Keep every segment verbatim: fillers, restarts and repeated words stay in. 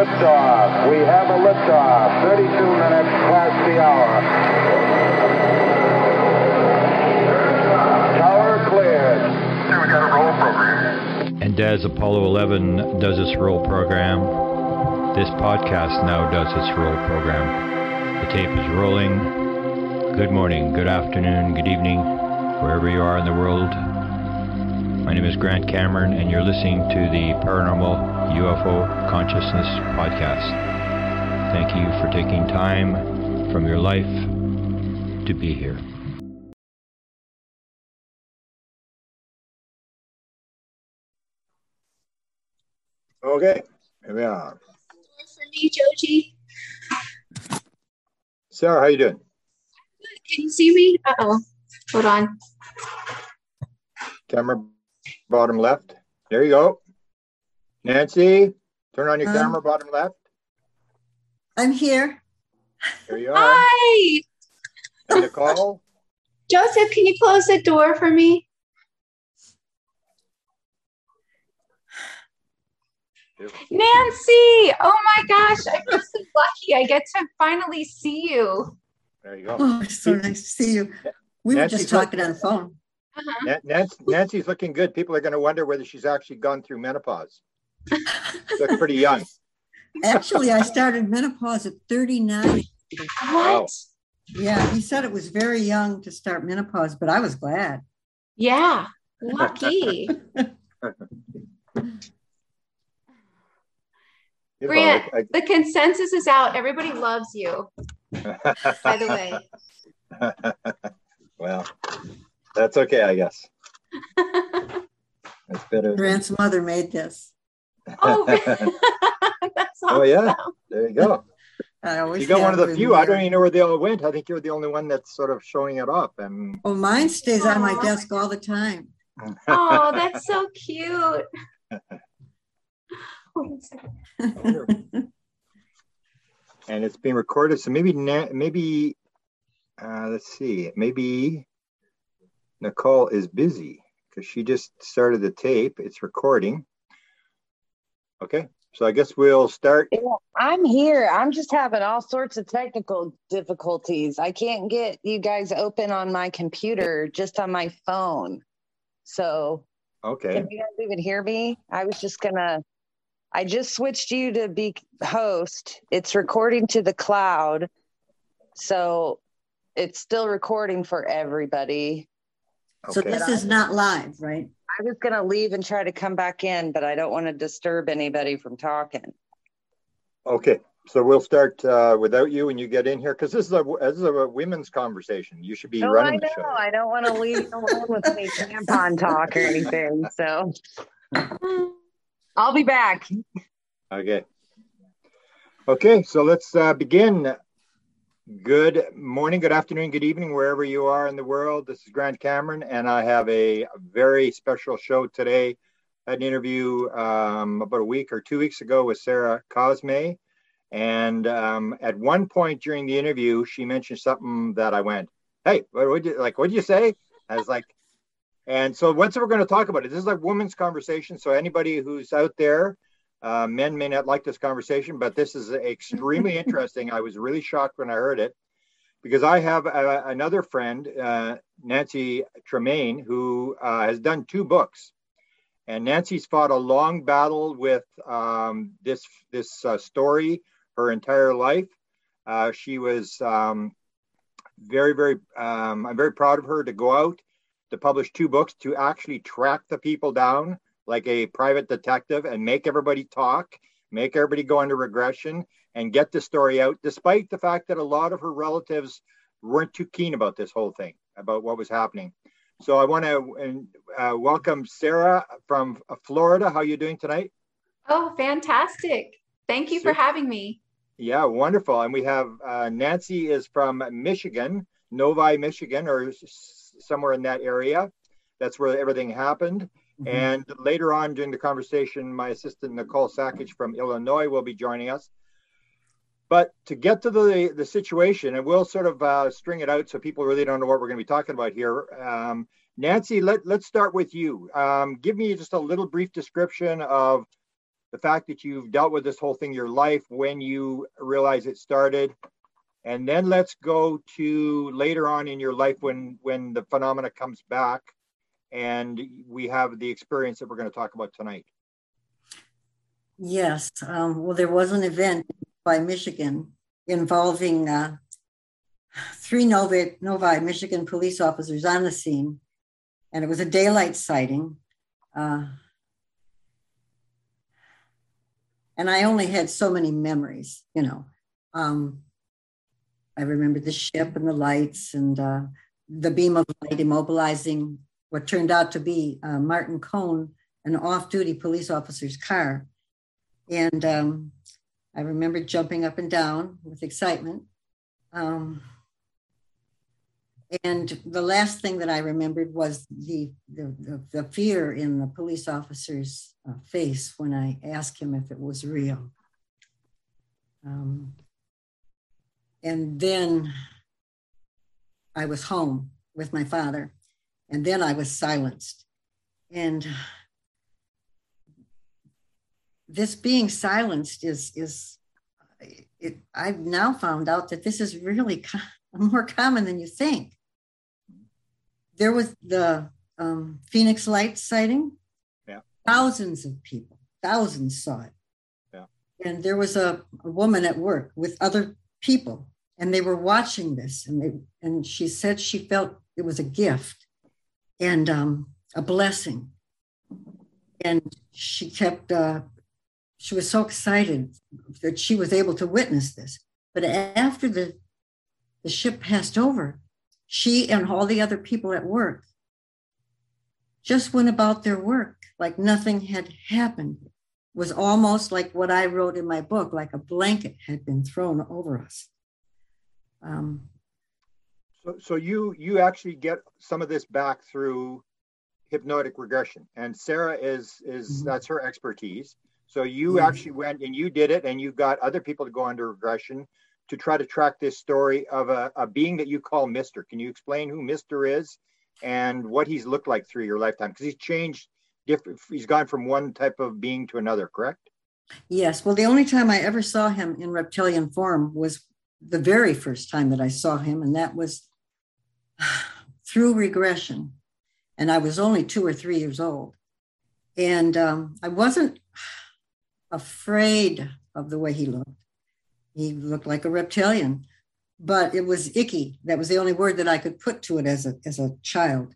Liftoff. We have a liftoff. thirty-two minutes past the hour. Tower cleared. Here we got a roll program. And as Apollo eleven does its roll program, this podcast now does its roll program. The tape is rolling. Good morning, good afternoon, good evening, wherever you are in the world. My name is Grant Cameron, and you're listening to the Paranormal U F O Consciousness Podcast. Thank you for taking time from your life to be here. Okay, here we are. Cindy, Joji. Sarah, how you doing? Can you see me? Uh-oh. Hold on. Camera bottom left. There you go. Nancy, turn on your um, camera, bottom left. I'm here. There you are. Hi. And Nicole. Joseph, can you close the door for me? Nancy, oh my gosh, I feel so lucky. I get to finally see you. There you go. Oh, it's so nice to see you. We Nancy's were just talking on the phone. Uh-huh. Nancy, Nancy's looking good. People are going to wonder whether she's actually gone through menopause. Look pretty young. Actually, I started menopause at thirty-nine. What? Yeah, he said it was very young to start menopause, but I was glad. Yeah, lucky. Grant, I, I, the consensus is out. Everybody loves you. By the way. Well, that's okay, I guess. That's better. Grant's than... mother made this. Oh, that's awesome. Oh, yeah. There you go. I always you got one of the few. There. I don't even know where they all went. I think you're the only one that's sort of showing it up. And oh, mine stays Aww. on my desk all the time. Oh, that's so cute. And it's being recorded. So maybe, maybe, uh, let's see, maybe Nicole is busy because she just started the tape. It's recording. Okay, so I guess we'll start. Yeah, I'm here. I'm just having all sorts of technical difficulties. I can't get you guys open on my computer, just on my phone. So, okay. Can you guys even hear me? I was just going to, I just switched you to be host. It's recording to the cloud. So it's still recording for everybody. Okay. So this is not live, right? I was going to leave and try to come back in, but I don't want to disturb anybody from talking. Okay, so we'll start uh, without you when you get in here, because this is a this is a women's conversation. You should be no, running I know. the show. I don't want to leave you alone with any tampon talk or anything, so I'll be back. Okay. Okay, so let's uh, begin. Good morning, good afternoon, good evening, wherever you are in the world. This is Grant Cameron, and I have a very special show today. I had an interview um, about a week or two weeks ago with Sarah Cosme, and um, at one point during the interview, she mentioned something that I went, hey, what would you, like, what did you say? I was like, and so what's we're going to talk about it. This is a woman's conversation, so anybody who's out there, Uh, men may not like this conversation, but this is extremely interesting. I was really shocked when I heard it because I have a, another friend, uh, Nancy Tremaine, who uh, has done two books. And Nancy's fought a long battle with um, this, this uh, story her entire life. Uh, she was um, very, very, um, I'm very proud of her to go out to publish two books to actually track the people down like a private detective and make everybody talk, make everybody go into regression and get the story out, despite the fact that a lot of her relatives weren't too keen about this whole thing, about what was happening. So I want to uh, welcome Sarah from Florida. How are you doing tonight? Oh, fantastic. Thank you Super. for having me. Yeah, wonderful. And we have uh, Nancy is from Michigan, Novi, Michigan, or somewhere in that area. That's where everything happened. Mm-hmm. And later on during the conversation, my assistant Nicole Sackage from Illinois will be joining us. But to get to the, the situation, and we'll sort of uh, string it out so people really don't know what we're going to be talking about here. Um, Nancy, let, let's start with you. Um, give me just a little brief description of the fact that you've dealt with this whole thing your life, when you realize it started, and then let's go to later on in your life when, when the phenomena comes back and we have the experience that we're going to talk about tonight. Yes. Um, well, there was an event by Michigan involving uh, three Novi, Novi, Michigan police officers on the scene, and it was a daylight sighting. Uh, And I only had so many memories, you know. Um, I remember the ship and the lights and uh, the beam of light immobilizing what turned out to be uh, Martin Cohn, an off-duty police officer's car. And um, I remember jumping up and down with excitement. Um, and the last thing that I remembered was the, the, the, the fear in the police officer's face when I asked him if it was real. Um, and then I was home with my father, and then I was silenced. And this being silenced is, is it, I've now found out that this is really com- more common than you think. There was the um, Phoenix Lights sighting. Thousands of people, thousands saw it. Yeah. And there was a, a woman at work with other people, and they were watching this. And they, and she said she felt it was a gift and um, a blessing. And she kept, uh, she was so excited that she was able to witness this. But after the, the ship passed over, she and all the other people at work just went about their work like nothing had happened. It was almost like what I wrote in my book, like a blanket had been thrown over us. Um, so so you, you actually get some of this back through hypnotic regression. And Sarah is, is mm-hmm. that's her expertise. So you yeah. actually went and you did it, and you got other people to go under regression to try to track this story of a, a being that you call Mister. Can you explain who Mister is and what he's looked like through your lifetime? Because he's changed, different, he's gone from one type of being to another, correct? Yes. Well, the only time I ever saw him in reptilian form was the very first time that I saw him, and that was through regression. And I was only two or three years old. And um, I wasn't afraid of the way he looked. He looked like a reptilian. But it was icky. That was the only word that I could put to it as a, as a child.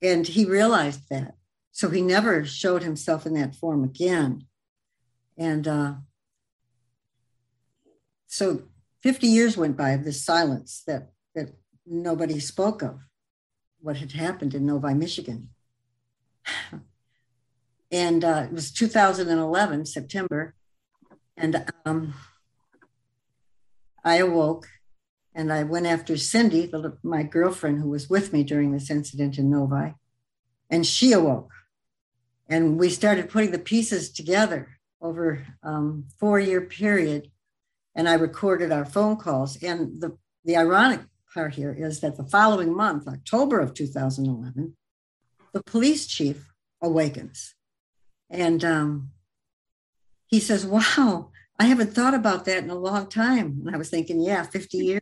And he realized that. So he never showed himself in that form again. And uh, so fifty years went by of this silence that, that nobody spoke of what had happened in Novi, Michigan. And uh, it was two thousand eleven, September. And um, I awoke. And I went after Cindy, the, my girlfriend who was with me during this incident in Novi, and she awoke. And we started putting the pieces together over a um, four-year period. And I recorded our phone calls. And the, the ironic part here is that the following month, October of two thousand eleven, the police chief awakens. And um, he says, wow, I haven't thought about that in a long time. And I was thinking, yeah, fifty years.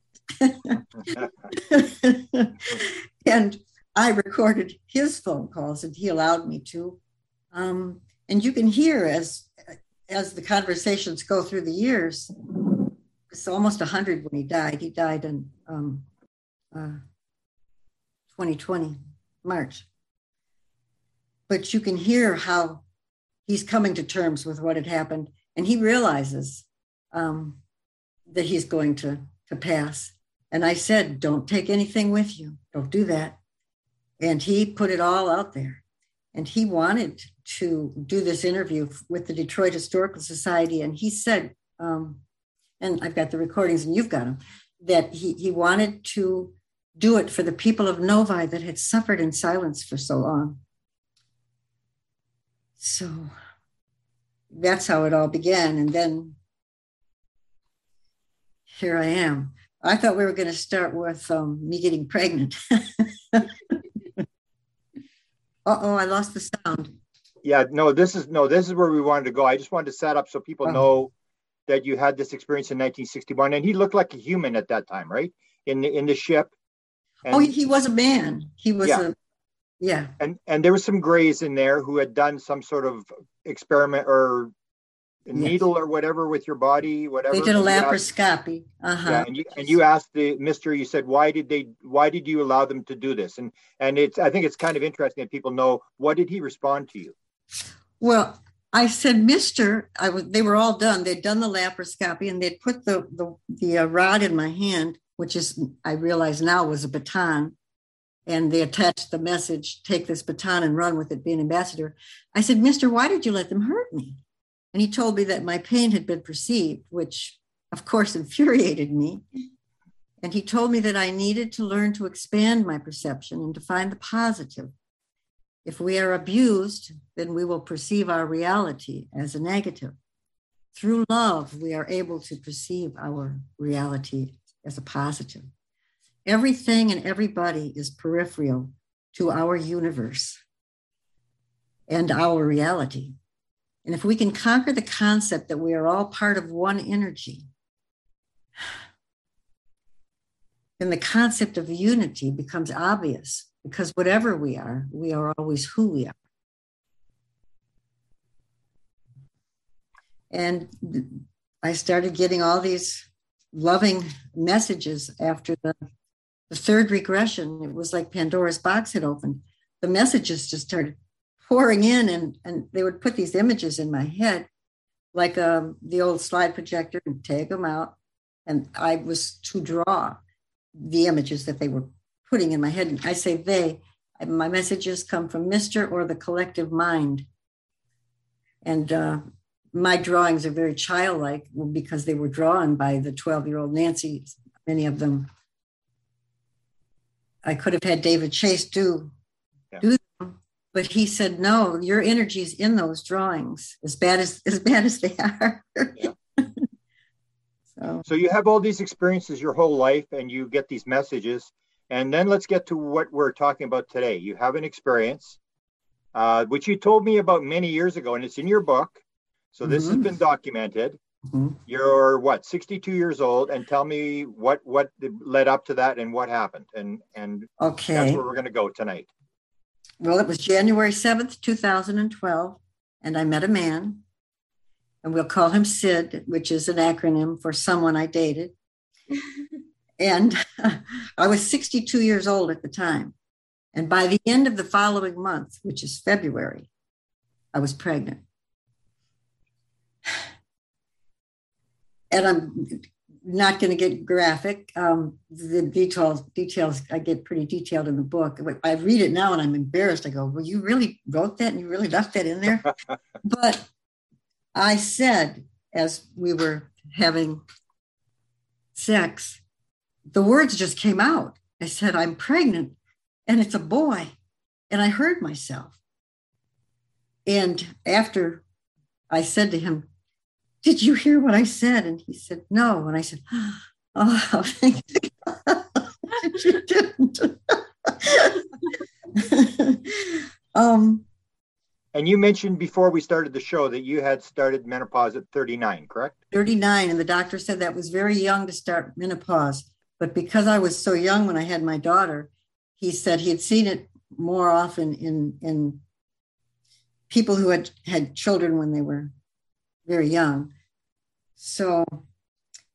And I recorded his phone calls, and he allowed me to. Um, and you can hear as as the conversations go through the years. It's almost a hundred when he died. He died in um, uh, twenty twenty, March. But you can hear how he's coming to terms with what had happened, and he realizes um, that he's going to to pass. And I said, don't take anything with you. Don't do that. And he put it all out there. And he wanted to do this interview with the Detroit Historical Society. And he said, um, and I've got the recordings and you've got them, that he, he wanted to do it for the people of Novi that had suffered in silence for so long. So that's how it all began. And then here I am. I thought we were going to start with um, me getting pregnant. Uh-oh, I lost the sound. Yeah, no, this is no, this is where we wanted to go. I just wanted to set up so people oh. know that you had this experience in nineteen sixty-one, and he looked like a human at that time, right? In the in the ship. And, oh, he was a man. He was yeah. a yeah. And and there were some grays in there who had done some sort of experiment or yes. needle or whatever with your body, whatever. They did a laparoscopy. Uh huh. Yeah, and you and you asked the mister. You said, "Why did they? Why did you allow them to do this?" And and it's I think it's kind of interesting that people know. What did he respond to you? Well, I said, Mister, I was, they were all done. They'd done the laparoscopy and they'd put the, the, the uh, rod in my hand, which is, I realize now was a baton. And they attached the message, take this baton and run with it, be an ambassador. I said, Mister, why did you let them hurt me? And he told me that my pain had been perceived, which of course infuriated me. And he told me that I needed to learn to expand my perception and to find the positive. If we are abused, then we will perceive our reality as a negative. Through love, we are able to perceive our reality as a positive. Everything and everybody is peripheral to our universe and our reality. And if we can conquer the concept that we are all part of one energy, then the concept of unity becomes obvious. Because whatever we are, we are always who we are. And I started getting all these loving messages after the, the third regression. It was like Pandora's box had opened. The messages just started pouring in, and, and they would put these images in my head, like um, the old slide projector, and take them out. And I was to draw the images that they were putting in my head. And I say they, my messages come from Mister or the collective mind. And uh, my drawings are very childlike because they were drawn by the twelve-year-old Nancy, many of them. I could have had David Chase do, yeah. do them, but he said, no, your energy is in those drawings, as bad as, as, bad as they are. Yeah. so. so you have all these experiences your whole life and you get these messages. And then let's get to what we're talking about today. You have an experience, uh, which you told me about many years ago, and it's in your book. So this mm-hmm. has been documented. Mm-hmm. You're what, sixty-two years old, and tell me what what led up to that and what happened. And and okay. that's where we're going to go tonight. Well, it was January seventh, two thousand twelve, and I met a man, and we'll call him Sid, which is an acronym for someone I dated. And I was sixty-two years old at the time. And by the end of the following month, which is February, I was pregnant. And I'm not going to get graphic. Um, the details, details I get pretty detailed in the book. I read it now and I'm embarrassed. I go, well, you really wrote that and you really left that in there? But I said, as we were having sex, the words just came out. I said, I'm pregnant and it's a boy. And I heard myself. And after I said to him, did you hear what I said? And he said, no. And I said, oh, thank God you didn't. um, and you mentioned before we started the show that you had started menopause at thirty-nine, correct? thirty-nine. And the doctor said that was very young to start menopause. But because I was so young when I had my daughter, he said he had seen it more often in, in people who had had children when they were very young. So,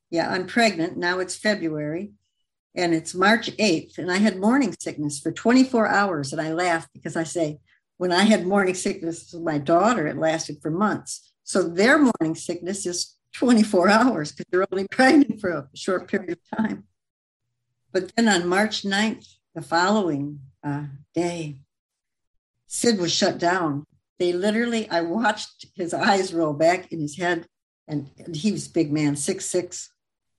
yeah, I'm pregnant. Now it's February, and it's March eighth, and I had morning sickness for twenty-four hours. And I laugh because I say, when I had morning sickness with my daughter, it lasted for months. So their morning sickness is twenty-four hours because they're only pregnant for a short period of time. But then on March ninth, the following uh, day, Sid was shut down. They literally, I watched his eyes roll back in his head, and, and he was a big man, six six,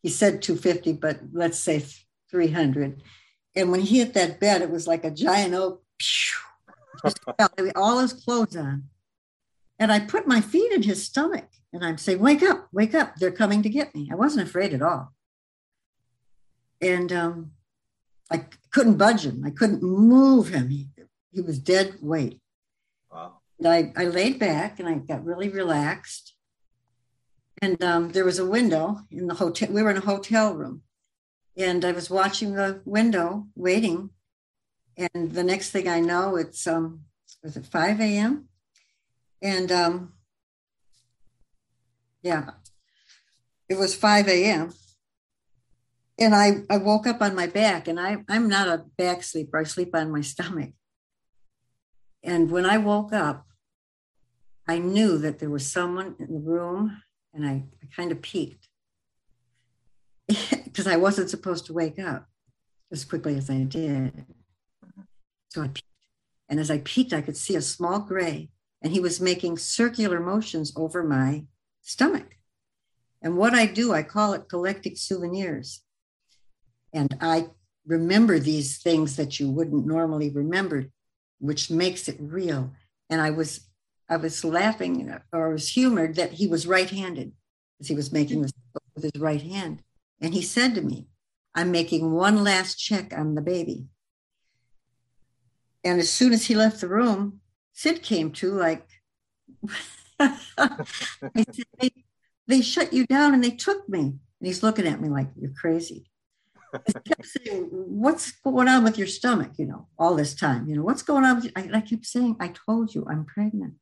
he said two fifty, but let's say three hundred. And when he hit that bed, it was like a giant oak. All his clothes on. And I put my feet in his stomach and I'm saying, wake up, wake up. They're coming to get me. I wasn't afraid at all. And um, I couldn't budge him. I couldn't move him. He, he was dead weight. Wow. And I, I laid back and I got really relaxed. And um, there was a window in the hotel. We were in a hotel room. And I was watching the window, waiting. And the next thing I know, it's, um, was it five a.m.? And um, yeah, it was five a.m. And I, I woke up on my back, and I, I'm not a back sleeper. I sleep on my stomach. And when I woke up, I knew that there was someone in the room, and I, I kind of peeked because I wasn't supposed to wake up as quickly as I did. So I peeked. And as I peeked, I could see a small gray, and he was making circular motions over my stomach. And what I do, I call it collecting souvenirs. And I remember these things that you wouldn't normally remember, which makes it real. And I was I was laughing, or I was humored that he was right-handed, because he was making this with his right hand. And he said to me, I'm making one last check on the baby. And as soon as he left the room, Sid came to, like, I said, they, they shut you down and they took me. And he's looking at me like, you're crazy. I kept saying, what's going on with your stomach, you know, all this time? You know, what's going on with you? I, I kept saying, I told you I'm pregnant.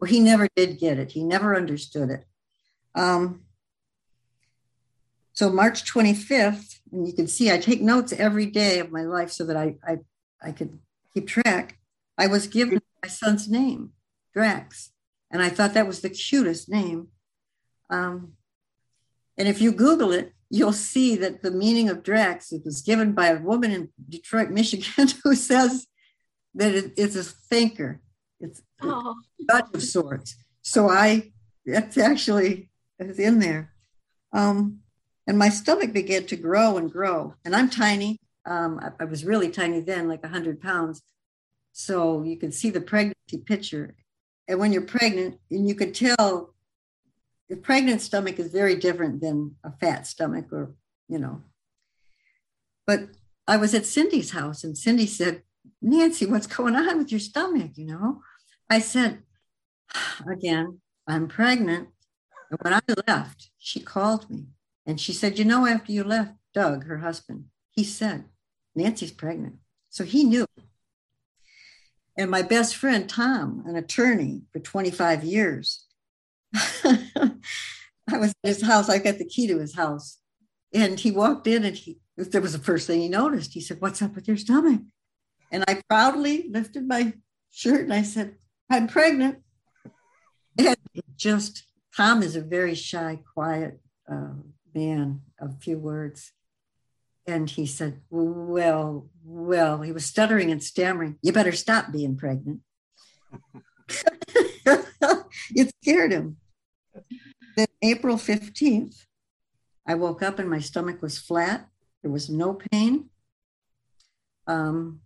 Well, he never did get it. He never understood it. Um, so March twenty-fifth, and you can see I take notes every day of my life so that I I, I could keep track. I was given my son's name, Drax, and I thought that was the cutest name. Um, and if you Google it, you'll see that the meaning of Drax, it was given by a woman in Detroit, Michigan, who says that it, it's a thinker. It's oh. a god of sorts. So I, that's actually, it's in there. Um, and my stomach began to grow and grow. And I'm tiny. Um, I, I was really tiny then, like one hundred pounds. So you can see the pregnancy picture. And when you're pregnant, and you can tell, the pregnant stomach is very different than a fat stomach, or, you know. But I was at Cindy's house, and Cindy said, Nancy, what's going on with your stomach, you know? I said, again, I'm pregnant. And when I left, she called me. And she said, you know, after you left, Doug, her husband, he said, Nancy's pregnant. So he knew. And my best friend, Tom, an attorney for twenty-five years, I was at his house. I got the key to his house, and he walked in, and he, that was the first thing he noticed. He said, what's up with your stomach? And I proudly lifted my shirt and I said, I'm pregnant. And it just, Tom is a very shy, quiet uh, man of few words. And he said, well, well, he was stuttering and stammering. You better stop being pregnant. It scared him. Then April fifteenth, I woke up and my stomach was flat. There was no pain, um,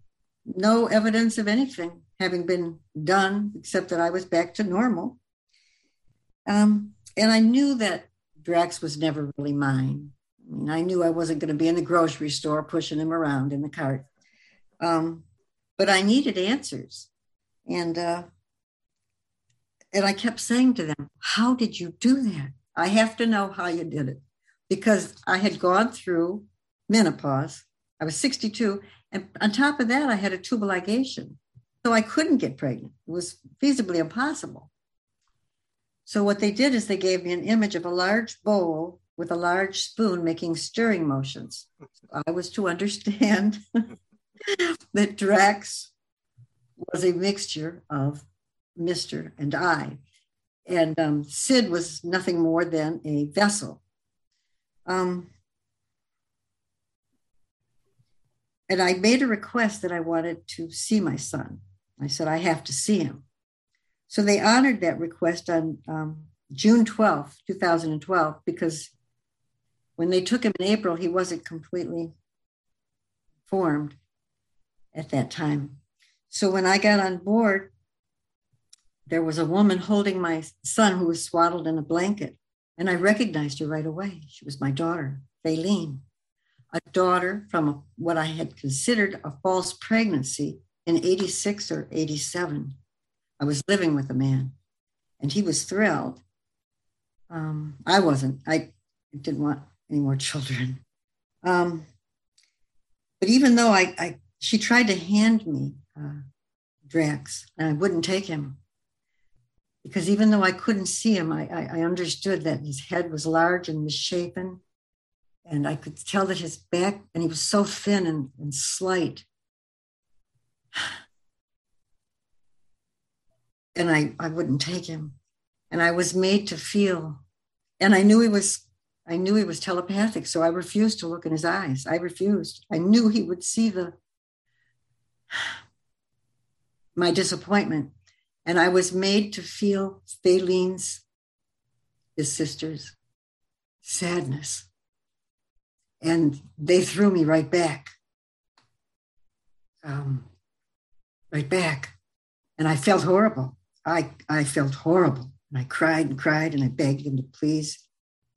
no evidence of anything having been done, except that I was back to normal. Um, and I knew that Drax was never really mine. I mean, I knew I wasn't going to be in the grocery store pushing him around in the cart. Um, but I needed answers. And uh, And I kept saying to them, how did you do that? I have to know how you did it, because I had gone through menopause. I was sixty-two. And on top of that, I had a tubal ligation. So I couldn't get pregnant. It was feasibly impossible. So what they did is they gave me an image of a large bowl with a large spoon making stirring motions. So I was to understand that Drax was a mixture of Mister and I, and um, Sid was nothing more than a vessel. Um, and I made a request that I wanted to see my son. I said, I have to see him. So they honored that request on um, June twelfth, two thousand twelve, because when they took him in April, he wasn't completely formed at that time. So when I got on board, there was a woman holding my son who was swaddled in a blanket. And I recognized her right away. She was my daughter, Bailene, a daughter from a, what I had considered a false pregnancy in eighty-six or eighty-seven. I was living with a man and he was thrilled. Um, I wasn't, I didn't want any more children. Um, but even though I, I, she tried to hand me uh, Drax, and I wouldn't take him. Because even though I couldn't see him, I, I, I understood that his head was large and misshapen. And I could tell that his back, and he was so thin and, and slight. And I, I wouldn't take him. And I was made to feel, and I knew he was, I knew he was telepathic. So I refused to look in his eyes. I refused. I knew he would see the, my disappointment. And I was made to feel Bailene's, his sister's, sadness. And they threw me right back. Um, right back. And I felt horrible. I, I felt horrible. And I cried and cried and I begged them to please,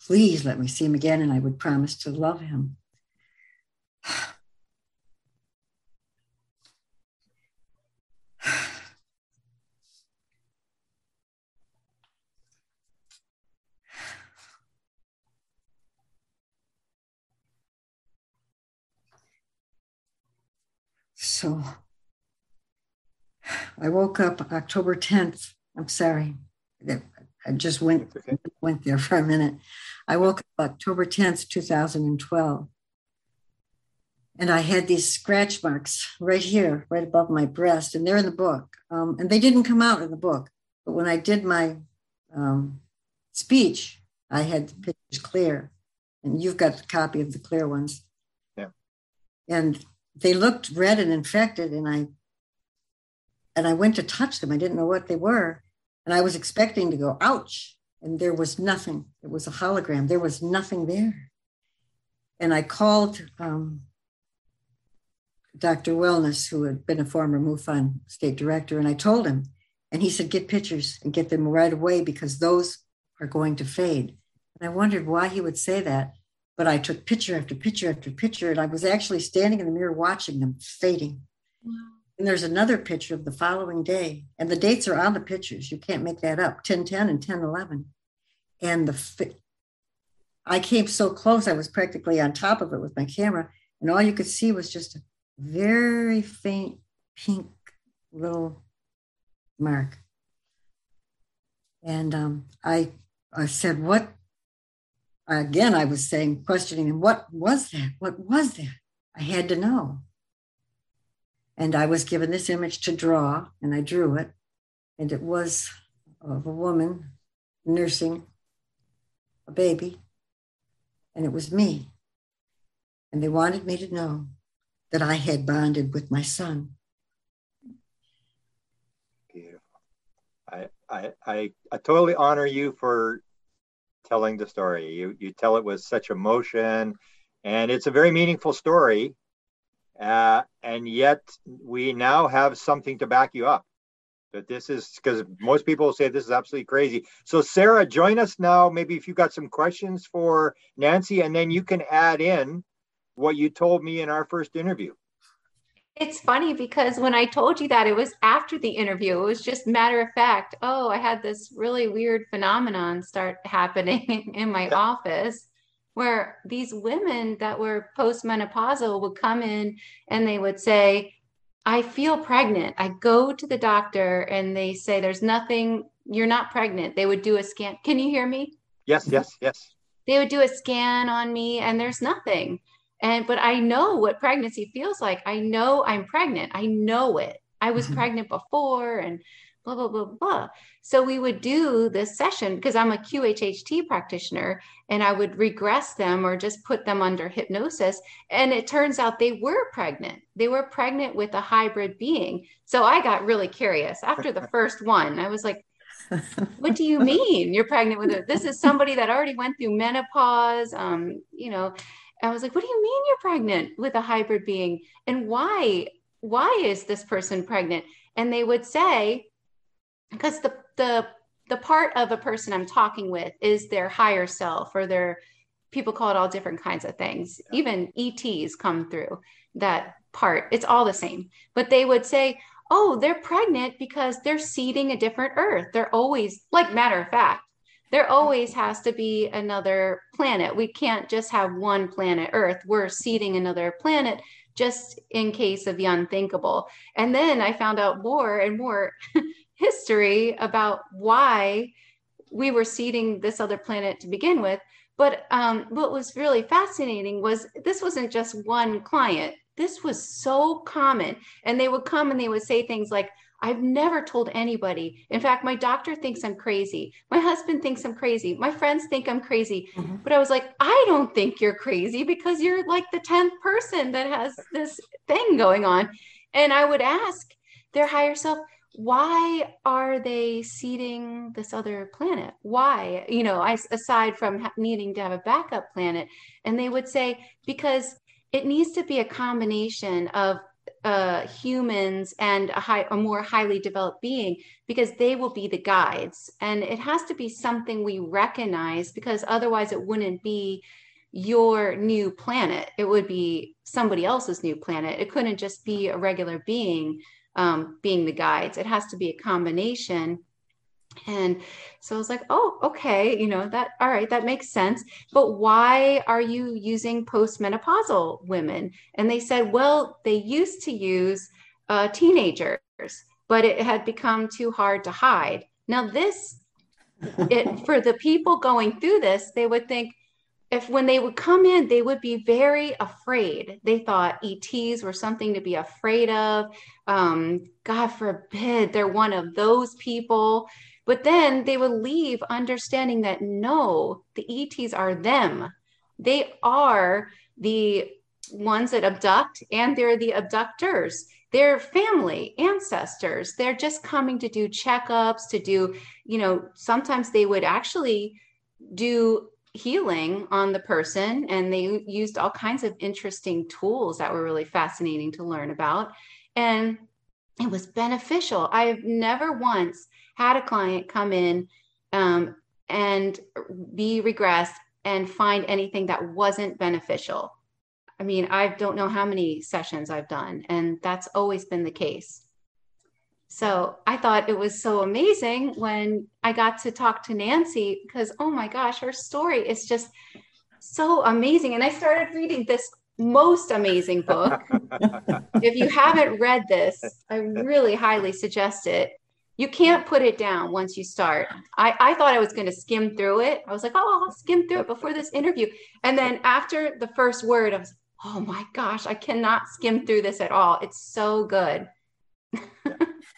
please let me see him again. And I would promise to love him. So I woke up October tenth. I'm sorry. I just went, okay. went there for a minute. I woke up October tenth, two thousand twelve. And I had these scratch marks right here, right above my breast. And they're in the book. Um, and they didn't come out in the book. But when I did my um, speech, I had the pictures clear. And you've got the copy of the clear ones. Yeah. And they looked red and infected, and I and I went to touch them. I didn't know what they were, and I was expecting to go, ouch, and there was nothing. It was a hologram. There was nothing there. And I called um, Doctor Wellness, who had been a former MUFON state director, and I told him, and he said, get pictures and get them right away because those are going to fade. And I wondered why he would say that. But I took picture after picture after picture, and I was actually standing in the mirror watching them fading. Wow. And there's another picture of the following day, and the dates are on the pictures. You can't make that up, ten ten and ten eleven. And the I came so close, I was practically on top of it with my camera, and all you could see was just a very faint pink little mark. And um, I, I said, what? Again, I was saying, questioning him, what was that? What was that? I had to know. And I was given this image to draw, and I drew it. And it was of a woman nursing a baby. And it was me. And they wanted me to know that I had bonded with my son. Beautiful. I I I, I totally honor you for telling the story. You you tell it with such emotion, and it's a very meaningful story. Uh, and yet we now have something to back you up. But this is, because most people will say this is absolutely crazy. So Sarah, join us now, maybe if you've got some questions for Nancy, and then you can add in what you told me in our first interview. It's funny because when I told you that, it was after the interview. It was just matter of fact. Oh, I had this really weird phenomenon start happening in my office where these women that were postmenopausal would come in and they would say, I feel pregnant. I go to the doctor and they say, there's nothing. You're not pregnant. They would do a scan. Can you hear me? Yes, yes, yes. They would do a scan on me and there's nothing. And, but I know what pregnancy feels like. I know I'm pregnant. I know it. I was mm-hmm. pregnant before and blah, blah, blah, blah. So we would do this session because I'm a Q H H T practitioner, and I would regress them or just put them under hypnosis. And it turns out they were pregnant. They were pregnant with a hybrid being. So I got really curious after the first one. I was like, What do you mean you're pregnant with her? This is somebody that already went through menopause. Um, you know, I was like, what do you mean you're pregnant with a hybrid being? And why, why is this person pregnant? And they would say, because the, the, the part of a person I'm talking with is their higher self, or their, people call it all different kinds of things. Yeah. Even E Ts come through that part. It's all the same, but they would say, oh, they're pregnant because they're seeding a different earth. They're always, like, matter of fact, there always has to be another planet. We can't just have one planet Earth. We're seeding another planet just in case of the unthinkable. And then I found out more and more history about why we were seeding this other planet to begin with. But um, what was really fascinating was this wasn't just one client. This was so common. And they would come and they would say things like, I've never told anybody. In fact, my doctor thinks I'm crazy. My husband thinks I'm crazy. My friends think I'm crazy. Mm-hmm. But I was like, I don't think you're crazy, because you're like the tenth person that has this thing going on. And I would ask their higher self, why are they seeding this other planet? Why, you know, I, aside from needing to have a backup planet. And they would say, because it needs to be a combination of uh, humans and a, high, a more highly developed being, because they will be the guides. And it has to be something we recognize, because otherwise it wouldn't be your new planet. It would be somebody else's new planet. It couldn't just be a regular being um, being the guides. It has to be a combination. And so I was like, oh, okay, you know, that, all right, that makes sense. But why are you using postmenopausal women? And they said, well, they used to use uh, teenagers, but it had become too hard to hide. Now this, it, for the people going through this, they would think, if when they would come in, they would be very afraid. They thought E Ts were something to be afraid of. Um, God forbid they're one of those people. But then they would leave understanding that, no, the E Ts are them. They are the ones that abduct, and they're the abductors. They're family, ancestors. They're just coming to do checkups, to do, you know, sometimes they would actually do healing on the person, and they used all kinds of interesting tools that were really fascinating to learn about, and it was beneficial. I've never once had a client come in um, and be regressed and find anything that wasn't beneficial. I mean, I don't know how many sessions I've done, and that's always been the case. So I thought it was so amazing when I got to talk to Nancy, because, oh my gosh, her story is just so amazing. And I started reading this most amazing book. If you haven't read this, I really highly suggest it. You can't put it down once you start. I, I thought I was going to skim through it. I was like, oh, I'll skim through it before this interview. And then after the first word, I was, oh my gosh, I cannot skim through this at all. It's so good.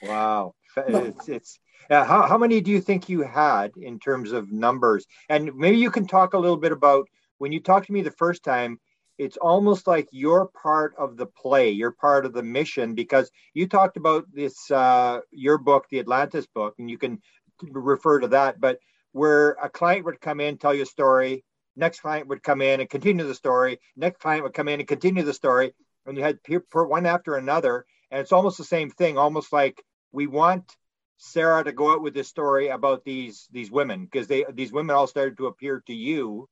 Wow. It's, it's, uh, how, how many do you think you had in terms of numbers? And maybe you can talk a little bit about, when you talked to me the first time, it's almost like you're part of the play, you're part of the mission, because you talked about this, uh, your book, the Atlantis book, and you can refer to that, but where a client would come in, tell you a story, next client would come in and continue the story, next client would come in and continue the story, and you had people, one after another. And it's almost the same thing, almost like we want Sarah to go out with this story about these these women, because they these women all started to appear to you.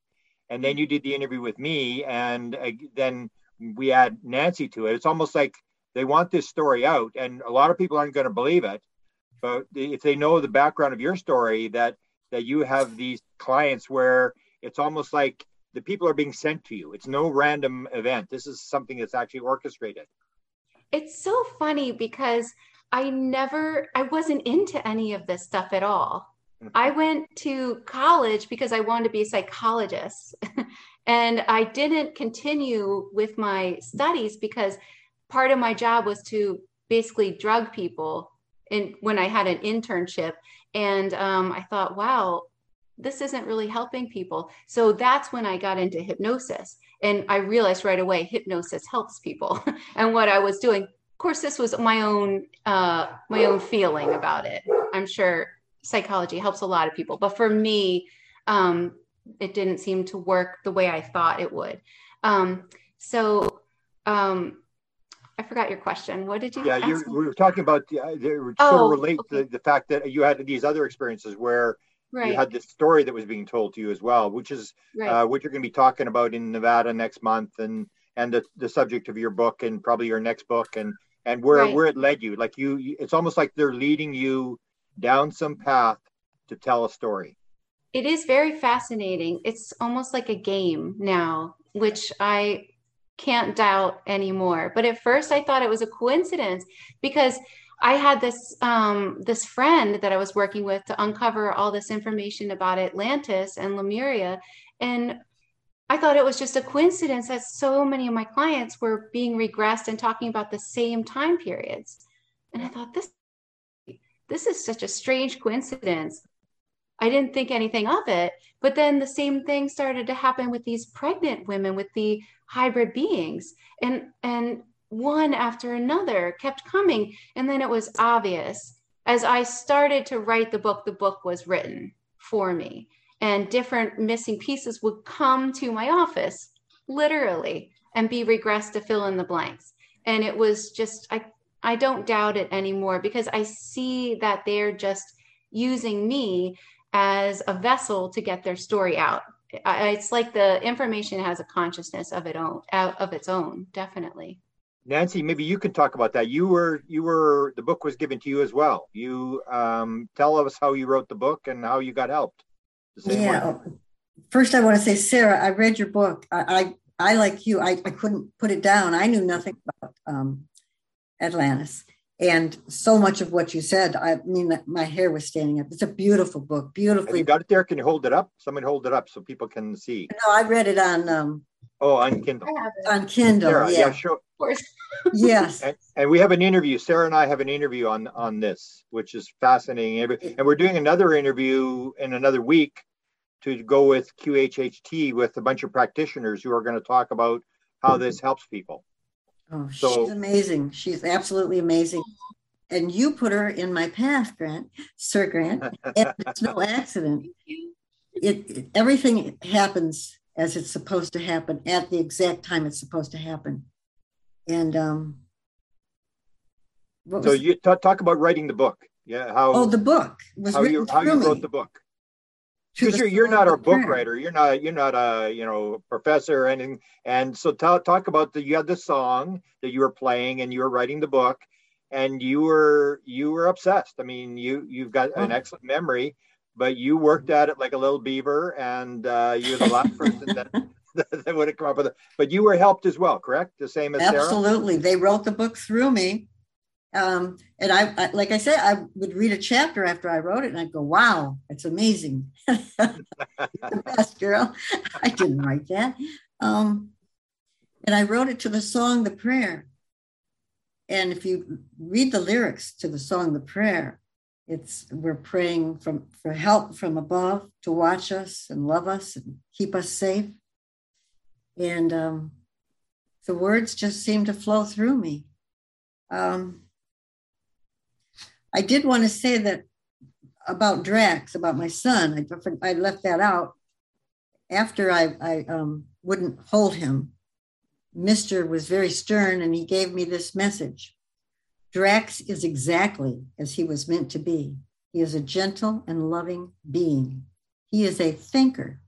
And then you did the interview with me, and uh, then we add Nancy to it. It's almost like they want this story out, and a lot of people aren't going to believe it. But if they know the background of your story, that that you have these clients where it's almost like the people are being sent to you. It's no random event. This is something that's actually orchestrated. It's so funny because I never, I wasn't into any of this stuff at all. I went to college because I wanted to be a psychologist, and I didn't continue with my studies because part of my job was to basically drug people in, when I had an internship. And um, I thought, wow, this isn't really helping people. So that's when I got into hypnosis. And I realized right away, hypnosis helps people. And what I was doing, of course, this was my own, uh, my own feeling about it. I'm sure psychology helps a lot of people. But for me, um, it didn't seem to work the way I thought it would. Um, so um, I forgot your question. What did you yeah, ask you, me? We were talking about, uh, they were oh, sort of relate okay. the, the fact that you had these other experiences where right. you had this story that was being told to you as well, which is right. uh, what you're going to be talking about in Nevada next month, and and the, the subject of your book and probably your next book, and and where, right. where it led you. Like you, it's almost like they're leading you down some path to tell a story. It is very fascinating. It's almost like a game now, which I can't doubt anymore. But at first I thought it was a coincidence, because I had this, um, this friend that I was working with to uncover all this information about Atlantis and Lemuria. And I thought it was just a coincidence that so many of my clients were being regressed and talking about the same time periods. And I thought, this, this is such a strange coincidence. I didn't think anything of it. But then the same thing started to happen with these pregnant women, with the hybrid beings, and, and one after another kept coming. And then it was obvious, as I started to write the book, the book was written for me, and different missing pieces would come to my office, literally, and be regressed to fill in the blanks. And it was just, I, I don't doubt it anymore, because I see that they're just using me as a vessel to get their story out. I, it's like the information has a consciousness of, it own, of its own, definitely. Nancy, maybe you can talk about that. You were, you were, the book was given to you as well. You um, tell us how you wrote the book and how you got helped. Yeah. Way. First, I want to say, Sarah, I read your book. I, I, I like you, I, I couldn't put it down. I knew nothing about um, Atlantis. And so much of what you said, I mean, my hair was standing up. It's a beautiful book, beautifully. Have you got it there? Can you hold it up? Someone hold it up so people can see. No, I read it on... Um, oh, on Kindle. On Kindle, Sarah, yeah. yeah sure. Of course. Yes. And, and we have an interview. Sarah and I have an interview on, on this, which is fascinating. And we're doing another interview in another week to go with Q H H T with a bunch of practitioners who are going to talk about how this helps people. Oh, so, she's amazing. She's absolutely amazing. And you put her in my path, Grant, Sir Grant. And it's no accident. It, it everything happens as it's supposed to happen at the exact time it's supposed to happen. And um, what so was, you t- talk about writing the book. Yeah, how? Oh, the book was how you how you wrote me. the book. Because you're, you're not a book writer, you're not you're not a you know professor, and and so t- talk about the you had the song that you were playing and you were writing the book, and you were you were obsessed. I mean, you you've got an excellent memory, but you worked at it like a little beaver, and uh, you're the last person that, that that would have come up with it. But you were helped as well, correct? The same as Sarah? Absolutely, they wrote the book through me, um, and I, I like I said, I would read a chapter after I wrote it, and I'd go, "Wow, it's amazing." The best girl. I didn't write that. Um, and I wrote it to the song, The Prayer. And if you read the lyrics to the song, The Prayer, it's we're praying from, for help from above to watch us and love us and keep us safe. And um, the words just seem to flow through me. Um, I did want to say that about Drax, about my son, I, I left that out. After I, I um, wouldn't hold him, Mister was very stern, and he gave me this message. Drax is exactly as he was meant to be. He is a gentle and loving being. He is a thinker.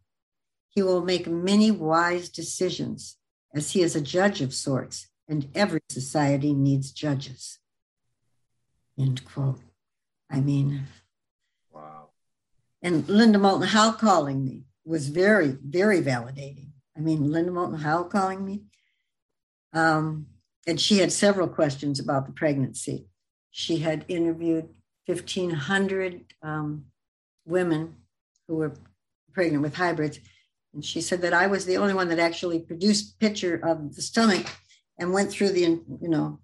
He will make many wise decisions, as he is a judge of sorts, and every society needs judges. End quote. I mean... Wow. And Linda Moulton Howe calling me was very, very validating. I mean, Linda Moulton Howe calling me. Um, and she had several questions about the pregnancy. She had interviewed fifteen hundred um, women who were pregnant with hybrids. And she said that I was the only one that actually produced a picture of the stomach and went through the, you know,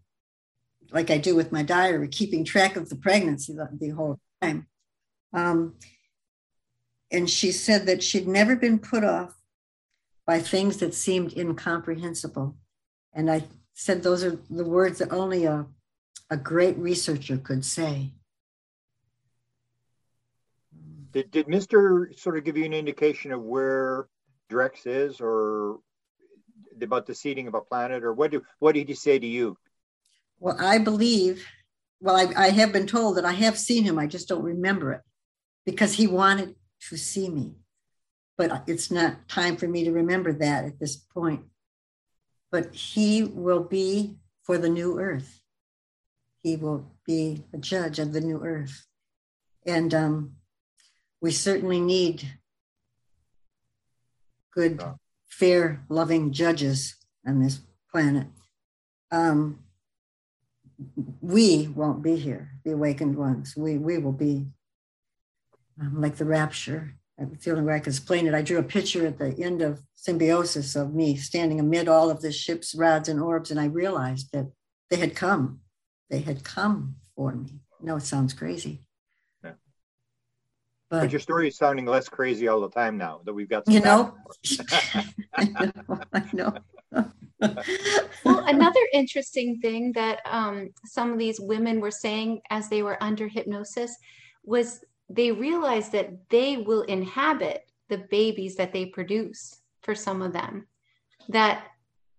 like I do with my diary, keeping track of the pregnancy the, the whole time. Um, and she said that she'd never been put off by things that seemed incomprehensible. And I said, those are the words that only a, a great researcher could say. Did, did Mister sort of give you an indication of where Drex is, or about the seeding of a planet, or what, do, what did he say to you? Well, I believe, well, I, I have been told that I have seen him. I just don't remember it because he wanted to see me. But it's not time for me to remember that at this point. But he will be for the new earth. He will be a judge of the new earth. And um, we certainly need good, fair, loving judges on this planet. Um, we won't be here, the awakened ones. We, we will be um, like the rapture. That's the only way I can explain it. I drew a picture at the end of Symbiosis of me standing amid all of the ship's rods and orbs, and I realized that they had come. They had come for me. No, it sounds crazy. Yeah. But, but your story is sounding less crazy all the time now that we've got some, you know? I know. I know. Well, another interesting thing that um, some of these women were saying as they were under hypnosis was they realize that they will inhabit the babies that they produce for some of them. That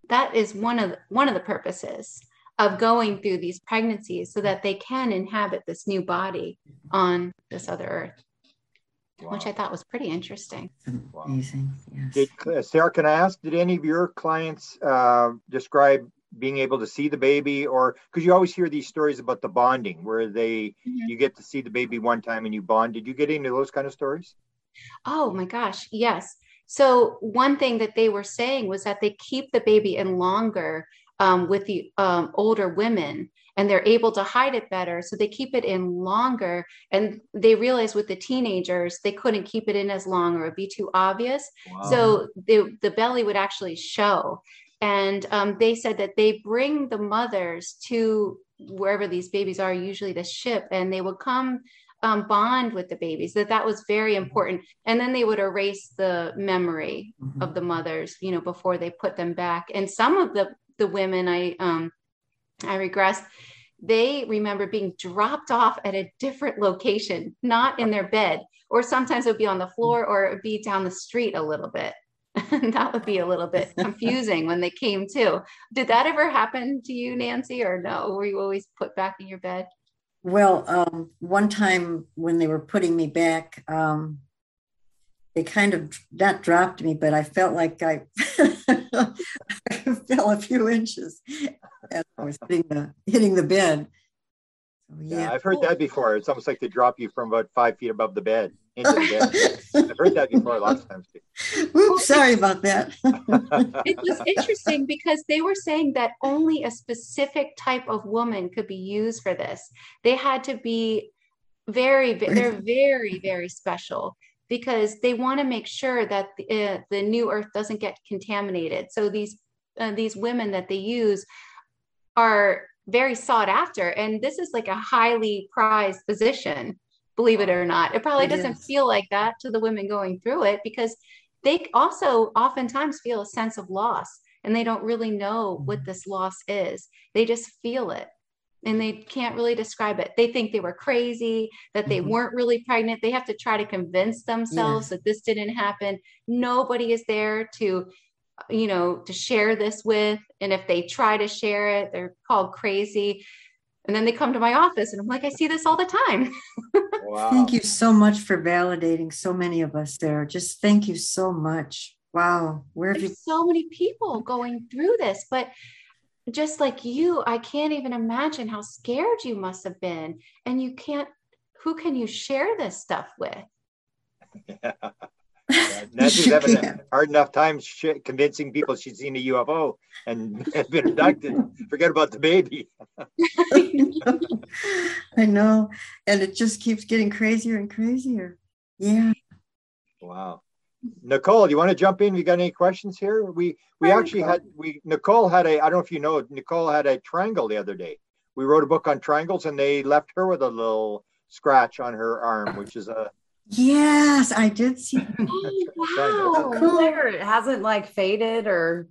that is one of the, one of the purposes of going through these pregnancies, so that they can inhabit this new body on this other earth. Wow. Which I thought was pretty interesting. Wow. Amazing. Yes. Did, uh, Sarah, can I ask, did any of your clients uh, describe being able to see the baby, or because you always hear these stories about the bonding where they mm-hmm. you get to see the baby one time and you bond. Did you get into those kind of stories? Oh my gosh, yes. So one thing that they were saying was that they keep the baby in longer um, with the um, older women, and they're able to hide it better, so they keep it in longer. And they realized with the teenagers they couldn't keep it in as long, or it'd be too obvious. Wow. So the the belly would actually show. And um, they said that they bring the mothers to wherever these babies are, usually the ship, and they would come um, bond with the babies, that that was very important. And then they would erase the memory mm-hmm. of the mothers, you know, before they put them back. And some of the, the women I, um, I regressed, they remember being dropped off at a different location, not in their bed, or sometimes it would be on the floor, or it would be down the street a little bit. And that would be a little bit confusing when they came to. Did that ever happen to you, Nancy, or no? Were you always put back in your bed? Well, um, one time when they were putting me back, um, they kind of not dropped me, but I felt like I, I fell a few inches as I was hitting the, hitting the bed. So, yeah. yeah, I've heard that before. It's almost like they drop you from about five feet above the bed. I've heard that before lots of times too. Oops, sorry about that. It was interesting because they were saying that only a specific type of woman could be used for this. They had to be very, they're very, very special, because they want to make sure that the, uh, the new earth doesn't get contaminated. So these uh, these women that they use are very sought after, and this is like a highly prized position. Believe it or not, it probably doesn't yes. feel like that to the women going through it, because they also oftentimes feel a sense of loss, and they don't really know what this loss is. They just feel it, and they can't really describe it. They think they were crazy, that they mm-hmm. weren't really pregnant. They have to try to convince themselves yes. that this didn't happen. Nobody is there to, you know, to share this with. And if they try to share it, they're called crazy. And then they come to my office and I'm like, I see this all the time. Wow. Thank you so much for validating so many of us there. Just thank you so much. Wow. Where have There's you- so many people going through this, but just like you, I can't even imagine how scared you must have been. And you can't, who can you share this stuff with? Yeah. Yeah, Nancy's having a hard enough time sh- convincing people she's seen a U F O and has been abducted. Forget about the baby. I know. I know. And it just keeps getting crazier and crazier. Yeah. Wow. Nicole, do you want to jump in? You got any questions here? We we Hi, actually Nicole. had, we Nicole had a, I don't know if you know, Nicole had a triangle the other day. We wrote a book on triangles, and they left her with a little scratch on her arm, which is a, yes, I did see. Oh, wow. Cool. It hasn't like faded or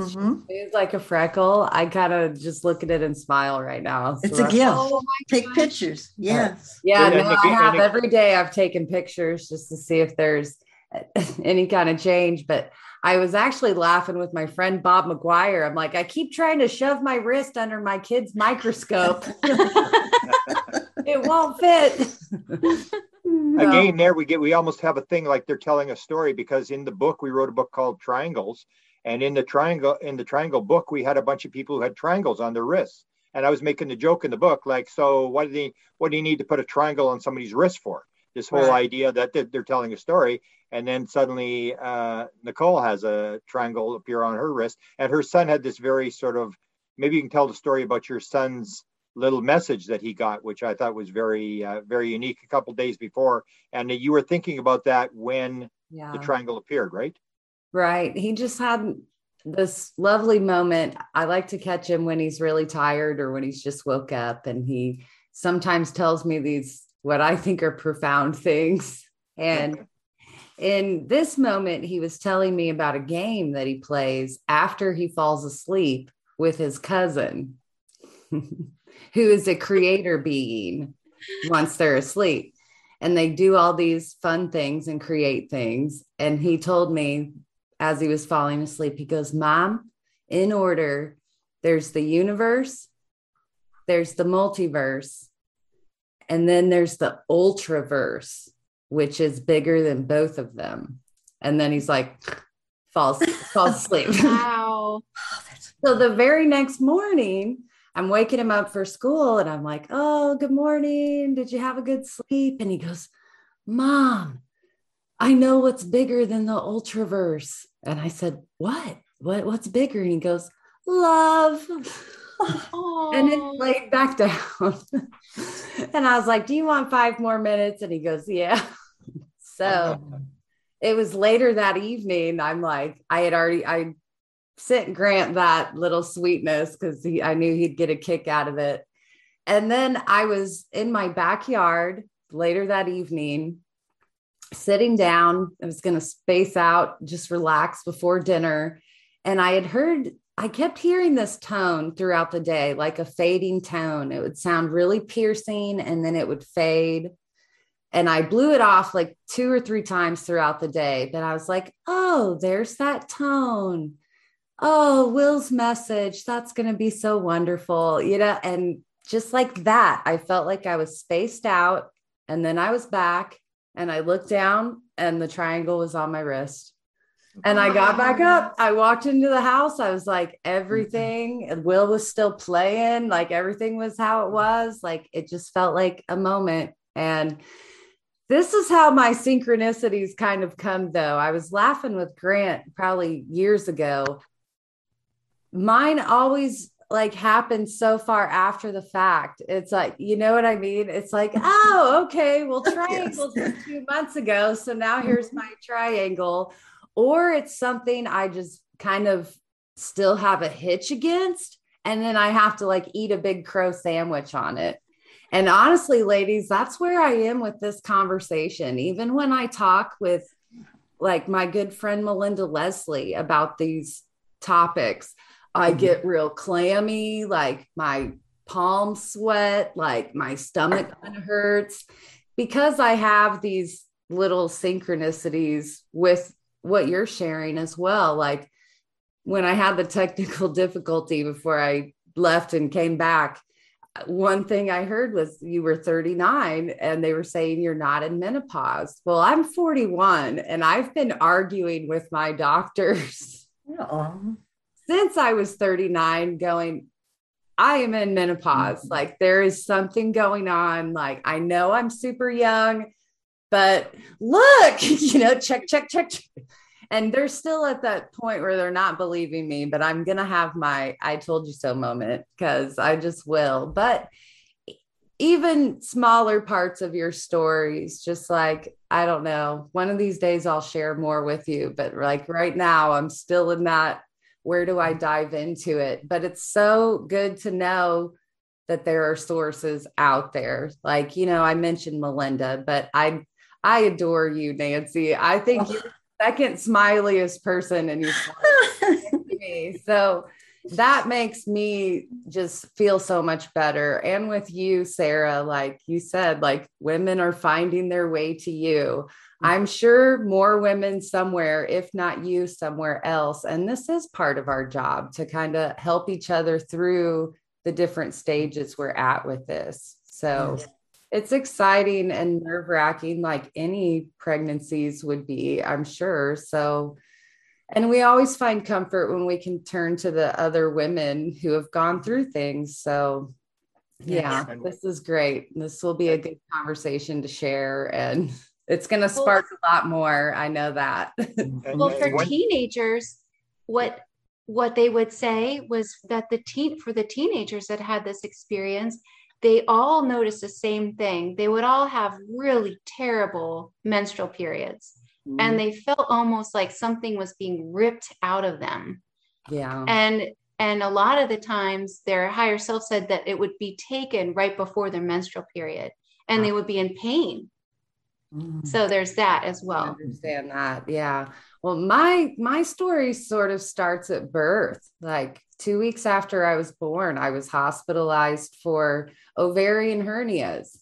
It's mm-hmm. like a freckle. I kind of just look at it and smile right now. So it's a gift. Oh, take God. Pictures. Yes. Yeah. yeah no, I have every day. I've taken pictures just to see if there's any kind of change. But I was actually laughing with my friend Bob McGuire. I'm like, I keep trying to shove my wrist under my kid's microscope. It won't fit. No. Again, there we get. We almost have a thing like they're telling a story, because in the book we wrote a book called Triangles. And in the triangle, in the triangle book, we had a bunch of people who had triangles on their wrists. And I was making the joke in the book, like, so what do they, what do you need to put a triangle on somebody's wrist for? This whole right. idea that they're telling a story. And then suddenly uh, Nicole has a triangle appear on her wrist, and her son had this very sort of, maybe you can tell the story about your son's little message that he got, which I thought was very, uh, very unique a couple of days before. And you were thinking about that when yeah. the triangle appeared, right? Right. He just had this lovely moment. I like to catch him when he's really tired or when he's just woke up. And he sometimes tells me these, what I think are profound things. And in this moment, he was telling me about a game that he plays after he falls asleep with his cousin, who is a creator being once they're asleep. And they do all these fun things and create things. And he told me, as he was falling asleep, he goes, "Mom, in order, there's the universe, there's the multiverse, and then there's the ultraverse, which is bigger than both of them." And then he's like, falls, falls asleep. Wow. So the very next morning, I'm waking him up for school, and I'm like, "Oh, good morning. Did you have a good sleep?" And he goes, "Mom, I know what's bigger than the ultraverse." And I said, what, what, what's bigger? And he goes, "Love." Aww. And it laid back down. And I was like, "Do you want five more minutes?" And he goes, "Yeah." So it was later that evening. I'm like, I had already, I sent Grant that little sweetness, cause he, I knew he'd get a kick out of it. And then I was in my backyard later that evening, sitting down. I was going to space out, just relax before dinner. And I had heard, I kept hearing this tone throughout the day, like a fading tone. It would sound really piercing and then it would fade. And I blew it off like two or three times throughout the day. But I was like, "Oh, there's that tone. Oh, Will's message. That's going to be so wonderful." You know, and just like that, I felt like I was spaced out, and then I was back. And I looked down and the triangle was on my wrist, and I got back up. I walked into the house. I was like, everything, and Will was still playing. Like everything was how it was. Like, it just felt like a moment. And this is how my synchronicities kind of come, though. I was laughing with Grant probably years ago. Mine always like happened so far after the fact. It's like, you know what I mean? It's like, oh, okay, well, triangles were two months ago, so now here's my triangle. Or it's something I just kind of still have a hitch against, and then I have to like eat a big crow sandwich on it. And honestly, ladies, that's where I am with this conversation. Even when I talk with like my good friend Melinda Leslie about these topics, I get real clammy, like my palms sweat, like my stomach kind of hurts, because I have these little synchronicities with what you're sharing as well. Like when I had the technical difficulty before I left and came back, one thing I heard was you were thirty-nine and they were saying you're not in menopause. Well, I'm forty-one and I've been arguing with my doctors. Aww. Since I was thirty-nine, going, I am in menopause. Mm-hmm. Like there is something going on. Like I know I'm super young, but look, you know, check, check, check, check. And they're still at that point where they're not believing me, but I'm going to have my, I told you so moment, because I just will. But even smaller parts of your stories, just like, I don't know, one of these days I'll share more with you, but like right now I'm still in that. Where do I dive into it? But it's so good to know that there are sources out there. Like, you know, I mentioned Melinda, but I, I adore you, Nancy. I think you're the second smiliest person in your me. So that makes me just feel so much better. And with you, Sarah, like you said, like women are finding their way to you. I'm sure more women somewhere, if not you, somewhere else. And this is part of our job to kind of help each other through the different stages we're at with this. So it's exciting and nerve-wracking, like any pregnancies would be, I'm sure. So, and we always find comfort when we can turn to the other women who have gone through things. So yeah, yes. This is great. This will be a good conversation to share, and it's going to spark well, a lot more. I know that. Well, for teenagers, what what they would say was that the teen for the teenagers that had this experience, they all noticed the same thing. They would all have really terrible menstrual periods. Mm. And they felt almost like something was being ripped out of them. Yeah. And and a lot of the times their higher self said that it would be taken right before their menstrual period, and wow. they would be in pain. So there's that as well. I understand that. Yeah. Well, my, my story sort of starts at birth. Like two weeks after I was born, I was hospitalized for ovarian hernias,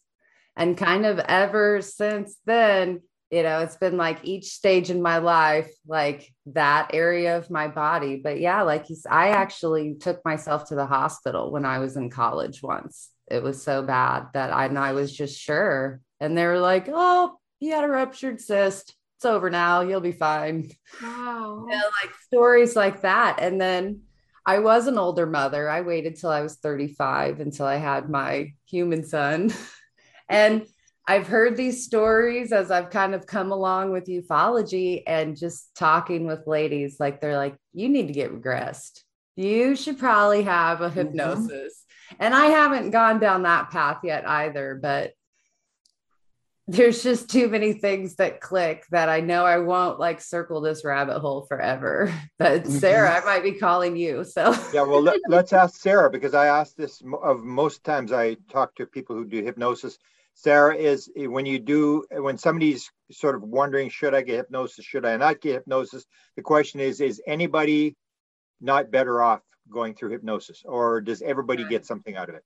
and kind of ever since then, you know, it's been like each stage in my life, like that area of my body. But yeah, like you said, I actually took myself to the hospital when I was in college once. It was so bad that I, and I was just sure. And they were like, oh, you had a ruptured cyst. It's over now. You'll be fine. Wow. You know, like stories like that. And then I was an older mother. I waited till I was thirty-five until I had my human son. And I've heard these stories as I've kind of come along with ufology and just talking with ladies. Like they're like, you need to get regressed. You should probably have a hypnosis. Mm-hmm. And I haven't gone down that path yet either, but there's just too many things that click that I know I won't like circle this rabbit hole forever, but Sarah, mm-hmm. I might be calling you. So yeah, well, let, let's ask Sarah, because I ask this of most times I talk to people who do hypnosis. Sarah, is when you do, when somebody's sort of wondering, should I get hypnosis? Should I not get hypnosis? The question is, is anybody not better off going through hypnosis, or does everybody get something out of it?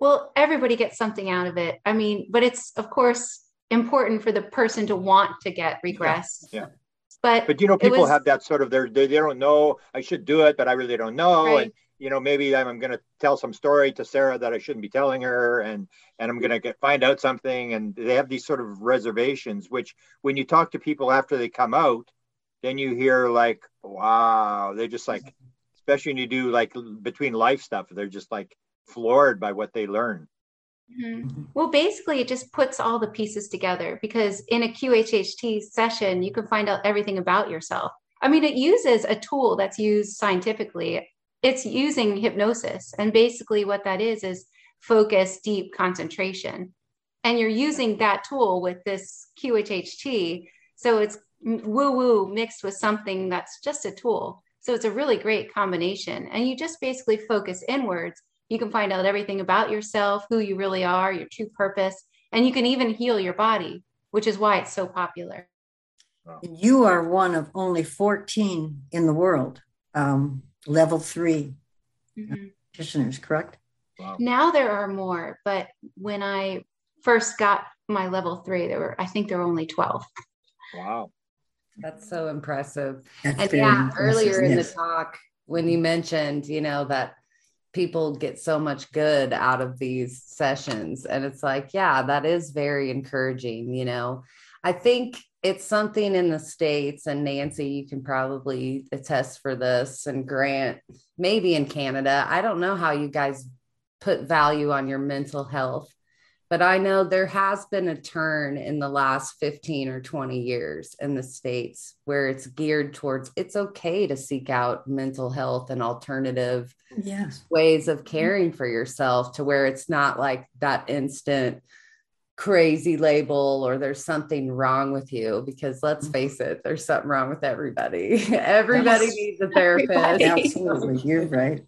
Well, everybody gets something out of it. I mean, but it's, of course, important for the person to want to get regressed. Yeah. yeah. But, but, you know, people was, have that sort of, they they don't know, I should do it, but I really don't know. Right. And, you know, maybe I'm, I'm going to tell some story to Sarah that I shouldn't be telling her. And, and I'm going to get find out something. And they have these sort of reservations, which when you talk to people after they come out, then you hear like, wow, they're just like, especially when you do like between life stuff, they're just like floored by what they learn. Mm-hmm. Well, basically it just puts all the pieces together, because in a Q H H T session, you can find out everything about yourself. I mean, it uses a tool that's used scientifically. It's using hypnosis. And basically what that is, is focus, deep concentration. And you're using that tool with this Q H H T. So it's woo-woo mixed with something that's just a tool. So it's a really great combination. And you just basically focus inwards. You can find out everything about yourself, who you really are, your true purpose, and you can even heal your body, which is why it's so popular. You are one of only fourteen in the world, um, level three mm-hmm. practitioners, correct? Wow. Now there are more, but when I first got my level three, there were, I think there were only twelve. Wow. That's so impressive. That's and yeah, impressive, earlier in yes. the talk, when you mentioned, you know, that people get so much good out of these sessions. And it's like, yeah, that is very encouraging. You know, I think it's something in the States, and Nancy, you can probably attest for this, and Grant, maybe in Canada. I don't know how you guys put value on your mental health, but I know there has been a turn in the last fifteen or twenty years in the States where it's geared towards, it's okay to seek out mental health and alternative yes. ways of caring for yourself, to where it's not like that instant crazy label or there's something wrong with you, because let's face it, there's something wrong with everybody. Everybody yes. needs a therapist. Everybody. Absolutely. You're right.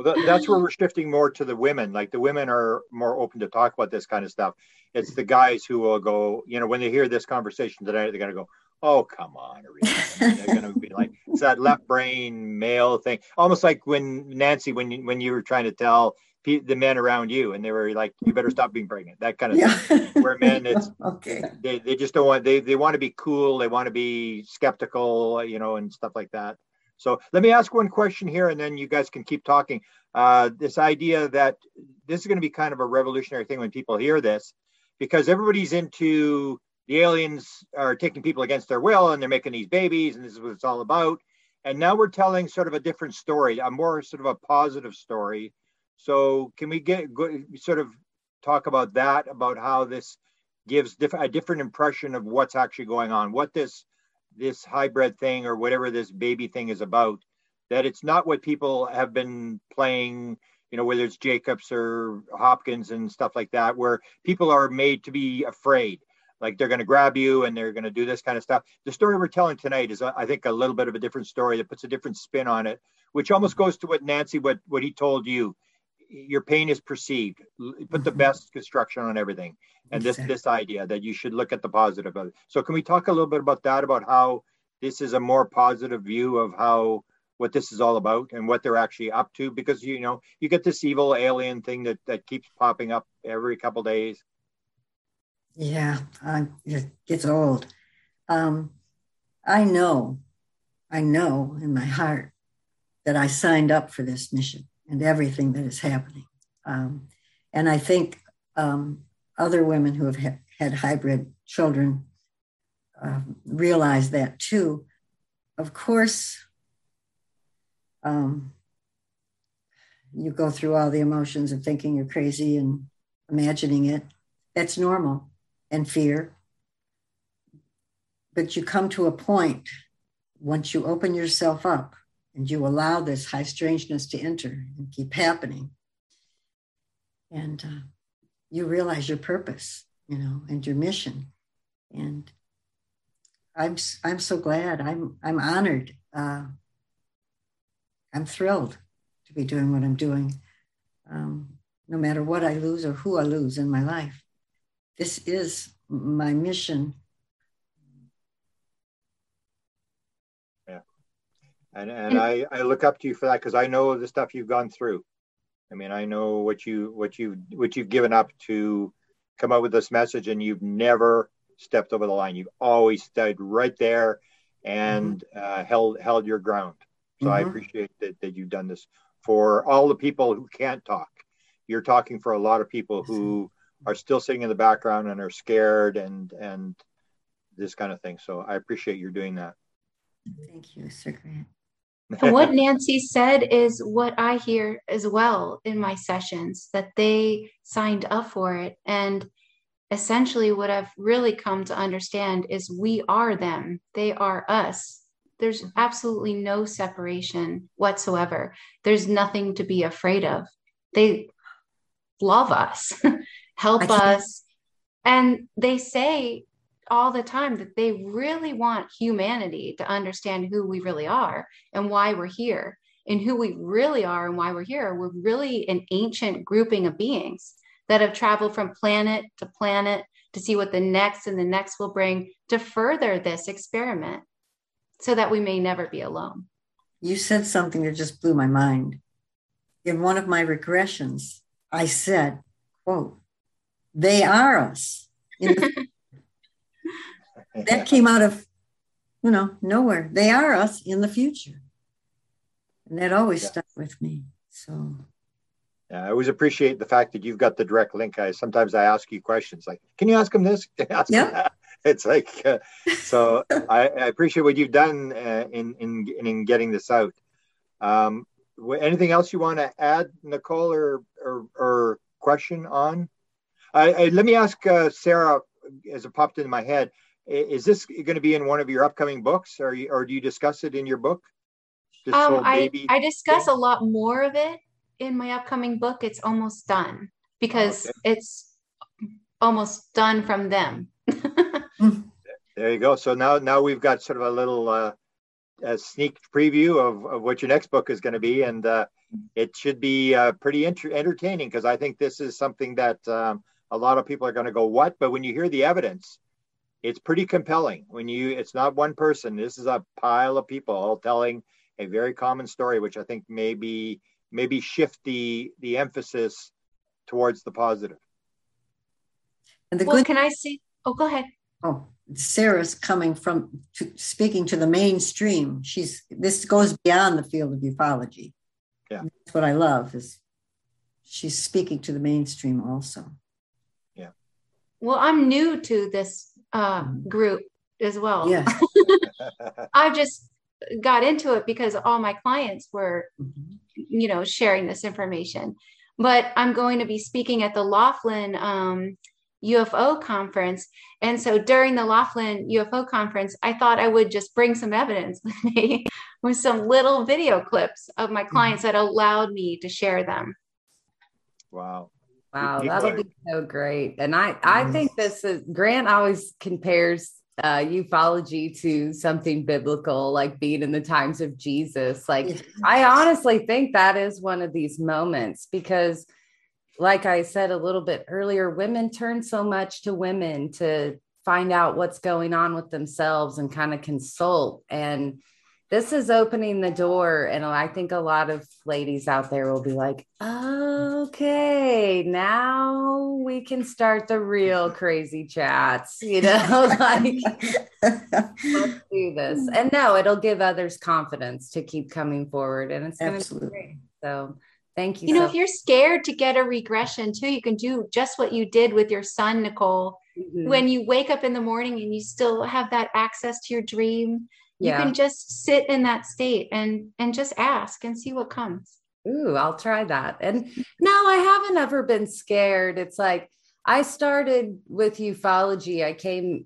Well, that's where we're shifting more to the women. Like the women are more open to talk about this kind of stuff. It's the guys who will go, you know, when they hear this conversation tonight, they're going to go, Oh, come on. They're going to be like, it's that left brain male thing. Almost like when Nancy, when you, when you were trying to tell the men around you and they were like, you better stop being pregnant, that kind of yeah. thing. Where men, it's, okay. they, they just don't want, they, they want to be cool. They want to be skeptical, you know, and stuff like that. So let me ask one question here and then you guys can keep talking. Uh, this idea that this is going to be kind of a revolutionary thing when people hear this, because everybody's into the aliens are taking people against their will and they're making these babies and this is what it's all about. And now we're telling sort of a different story, a more sort of a positive story. So can we get go, sort of talk about that, about how this gives diff a different impression of what's actually going on, what this this hybrid thing or whatever this baby thing is about, that it's not what people have been playing, you know, whether it's Jacobs or Hopkins and stuff like that, where people are made to be afraid, like they're going to grab you and they're going to do this kind of stuff. The story we're telling tonight is, I think, a little bit of a different story that puts a different spin on it, which almost goes to what Nancy, what, what he told you. Your pain is perceived. Put the best construction on everything. And this this idea that you should look at the positive of it. So can we talk a little bit about that, about how this is a more positive view of how, what this is all about and what they're actually up to? Because, you know, you get this evil alien thing that, that keeps popping up every couple of days. Yeah, uh, it gets old. Um, I know, I know in my heart that I signed up for this mission and everything that is happening. Um, and I think um, other women who have ha had hybrid children uh, realize that too. Of course, um, you go through all the emotions of thinking you're crazy and imagining it. That's normal, and fear. But you come to a point, once you open yourself up, and you allow this high strangeness to enter and keep happening. And uh, you realize your purpose, you know, and your mission. And I'm, I'm so glad, I'm, I'm honored. Uh, I'm thrilled to be doing what I'm doing, um, no matter what I lose or who I lose in my life. This is my mission. And, and I, I look up to you for that, because I know the stuff you've gone through. I mean, I know what you what you what you've given up to come up with this message, and you've never stepped over the line. You've always stayed right there and mm-hmm. uh, held held your ground. So mm-hmm. I appreciate that, that you've done this for all the people who can't talk. You're talking for a lot of people who are still sitting in the background and are scared and and this kind of thing. So I appreciate you doing that. Thank you, Sir Grant. What Nancy said is what I hear as well in my sessions, that they signed up for it. And essentially what I've really come to understand is we are them. They are us. There's absolutely no separation whatsoever. There's nothing to be afraid of. They love us, help us. And they say all the time that they really want humanity to understand who we really are and why we're here, and who we really are and why we're here. We're really an ancient grouping of beings that have traveled from planet to planet to see what the next and the next will bring to further this experiment so that we may never be alone. You said something that just blew my mind. In one of my regressions, I said, quote, they are us. In that came out of, you know, nowhere. They are us in the future. And that always yeah. stuck with me. So yeah, I always appreciate the fact that you've got the direct link. I sometimes I ask you questions like, can you ask them this? Ask yeah. them that? It's like, uh, so I, I appreciate what you've done uh, in, in, in getting this out. Um, anything else you want to add, Nicole, or, or, or question on? I, I, let me ask uh, Sarah, as it popped into my head, is this going to be in one of your upcoming books, or, you, or do you discuss it in your book? This um, I, I discuss thing? a lot more of it in my upcoming book. It's almost done, because okay. it's almost done from them. There you go. So now, now we've got sort of a little uh, a sneak preview of, of what your next book is going to be. And uh, it should be uh, pretty enter entertaining, because I think this is something that um, a lot of people are going to go, what? But when you hear the evidence, it's pretty compelling when you, it's not one person. This is a pile of people all telling a very common story, which I think maybe maybe shift the, the emphasis towards the positive. And the well, good can I see? Oh, go ahead. Oh, Sarah's coming from to, speaking to the mainstream. She's this goes beyond the field of ufology. Yeah, that's what I love is she's speaking to the mainstream also. Yeah. Well, I'm new to this uh, group as well. Yeah. I just got into it because all my clients were, mm-hmm. you know, sharing this information. But I'm going to be speaking at the Laughlin um, U F O conference. And so during the Laughlin U F O conference, I thought I would just bring some evidence with me with some little video clips of my clients that allowed me to share them. Wow. Wow. That'll be so great. And I, I think this is, Grant always compares uh, ufology to something biblical, like being in the times of Jesus. Like, I honestly think that is one of these moments because like I said a little bit earlier, women turn so much to women to find out what's going on with themselves and kind of consult. And this is opening the door. And I think a lot of ladies out there will be like, okay, now we can start the real crazy chats, you know, like let's do this. And no, it'll give others confidence to keep coming forward. And it's going to be great. So thank you. You know, so- if you're scared to get a regression too, you can do just what you did with your son, Nicole, mm-hmm. when you wake up in the morning and you still have that access to your dream, yeah. you can just sit in that state and, and just ask and see what comes. Ooh, I'll try that. And no, I haven't ever been scared. It's like, I started with ufology. I came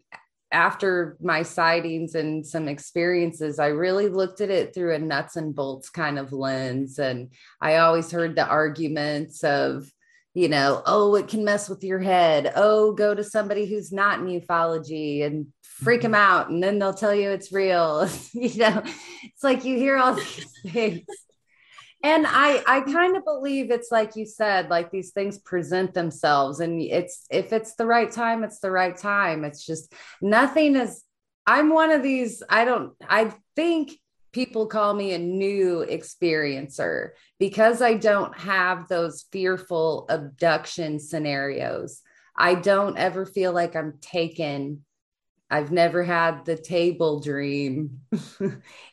after my sightings and some experiences, I really looked at it through a nuts and bolts kind of lens. And I always heard the arguments of, you know, oh, it can mess with your head. Oh, go to somebody who's not in ufology and freak them out. And then they'll tell you it's real. You know, it's like you hear all these things. And I, I kind of believe it's like you said, like these things present themselves and it's, if it's the right time, it's the right time. It's just nothing is, I'm one of these, I don't, I think people call me a new experiencer because I don't have those fearful abduction scenarios. I don't ever feel like I'm taken. I've never had the table dream,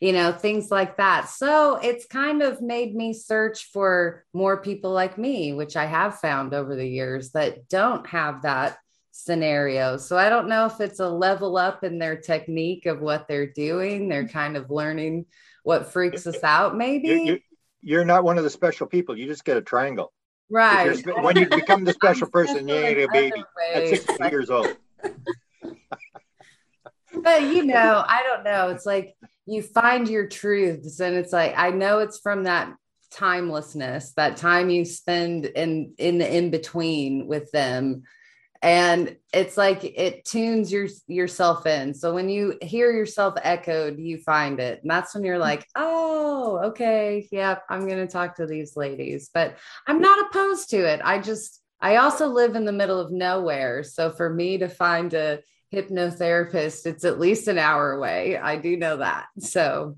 you know, things like that. So it's kind of made me search for more people like me, which I have found over the years that don't have that scenario. So I don't know if it's a level up in their technique of what they're doing. They're kind of learning what freaks us out, maybe. You're not one of the special people. You just get a triangle. Right. Spe- when you become the special person, you're a baby at sixty years old. But, you know, I don't know. It's like you find your truths and it's like, I know it's from that timelessness, that time you spend in, in the in-between with them. And it's like, it tunes your, yourself in. So when you hear yourself echoed, you find it. And that's when you're like, oh, okay. Yep. I'm going to talk to these ladies, but I'm not opposed to it. I just, I also live in the middle of nowhere. So for me to find a hypnotherapist, it's at least an hour away. I do know that. So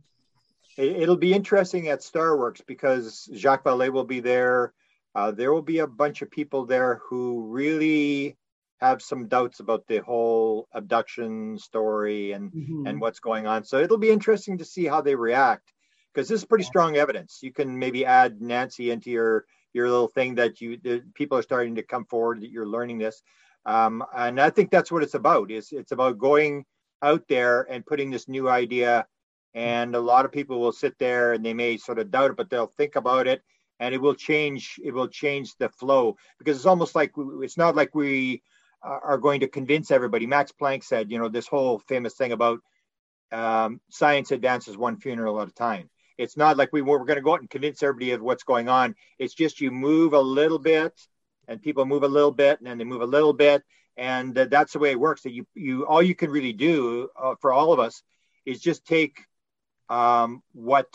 it'll be interesting at Starworks because Jacques Vallée will be there. Uh, there will be a bunch of people there who really have some doubts about the whole abduction story and, mm-hmm. and what's going on. So it'll be interesting to see how they react because this is pretty yeah. strong evidence. You can maybe add Nancy into your, your little thing that you, the people are starting to come forward that you're learning this. Um, and I think that's what it's about. Is it's about going out there and putting this new idea. And a lot of people will sit there and they may sort of doubt it, but they'll think about it and it will change. It will change the flow because it's almost like, it's not like we are going to convince everybody. Max Planck said, you know, this whole famous thing about um, science advances one funeral at a time. It's not like we were going to go out and convince everybody of what's going on. It's just you move a little bit. And people move a little bit, and then they move a little bit, and uh, that's the way it works. That you, you, all you can really do uh, for all of us is just take um, what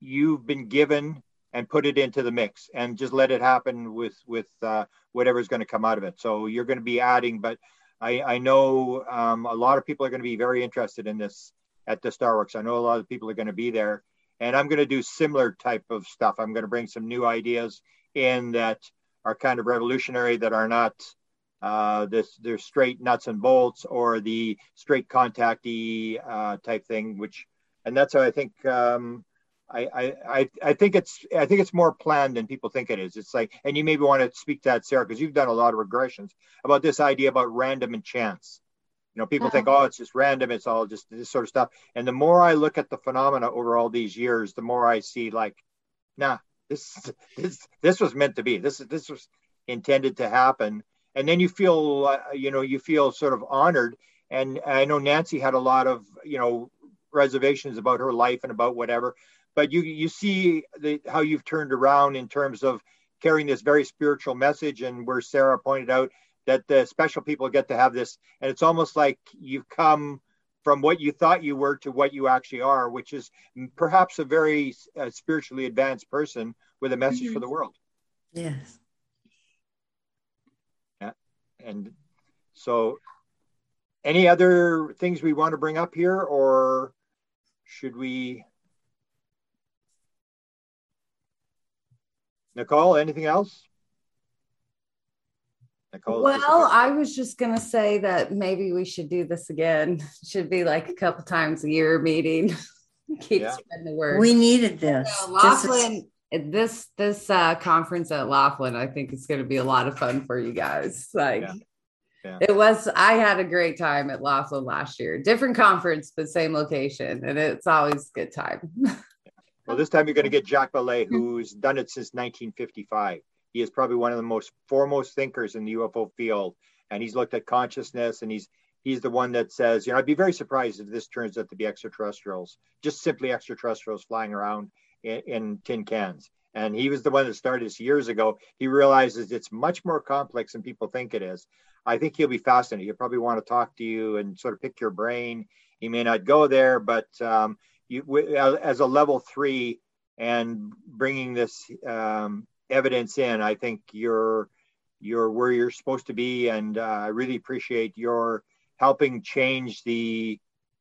you've been given and put it into the mix, and just let it happen with with uh, whatever's going to come out of it. So you're going to be adding, but I, I know um, a lot of people are going to be very interested in this at the Starworks. I know a lot of people are going to be there, and I'm going to do similar type of stuff. I'm going to bring some new ideas in that are kind of revolutionary, that are not uh, this, they're straight nuts and bolts or the straight contactee uh, type thing, which, and that's how I think, um, I, I, I think it's, I think it's more planned than people think it is. It's like, and you maybe want to speak to that, Sarah, because you've done a lot of regressions about this idea about random and chance. You know, people uh-huh. think, oh, it's just random. It's all just this sort of stuff. And the more I look at the phenomena over all these years, the more I see like, nah, this, this, this was meant to be, this, this was intended to happen. And then you feel, uh, you know, you feel sort of honored. And I know Nancy had a lot of, you know, reservations about her life and about whatever. But you you see the, how you've turned around in terms of carrying this very spiritual message, and where Sarah pointed out that the special people get to have this, and it's almost like you've come from what you thought you were to what you actually are, which is perhaps a very uh, spiritually advanced person with a message mm-hmm. for the world. Yes. Yeah. And so any other things we want to bring up here, or should we... Nicole, anything else? Nicole. Well, I was just going to say that maybe we should do this again. It should be like a couple times a year meeting. Keep yeah. spreading the word. We needed this. So Laughlin, just this this uh, conference at Laughlin, I think it's going to be a lot of fun for you guys. Like yeah. Yeah. It was, I had a great time at Laughlin last year. Different conference, but same location. And it's always a good time. Well, this time you're going to get Jacques Vallée, who's done it since nineteen fifty-five. He is probably one of the most foremost thinkers in the U F O field. And he's looked at consciousness, and he's he's the one that says, you know, I'd be very surprised if this turns out to be extraterrestrials, just simply extraterrestrials flying around in, in tin cans. And he was the one that started this years ago. He realizes it's much more complex than people think it is. I think he'll be fascinated. He'll probably want to talk to you and sort of pick your brain. He may not go there, but... Um, You, as a level three and bringing this um, evidence in, I think you're you're where you're supposed to be, and uh, I really appreciate your helping change the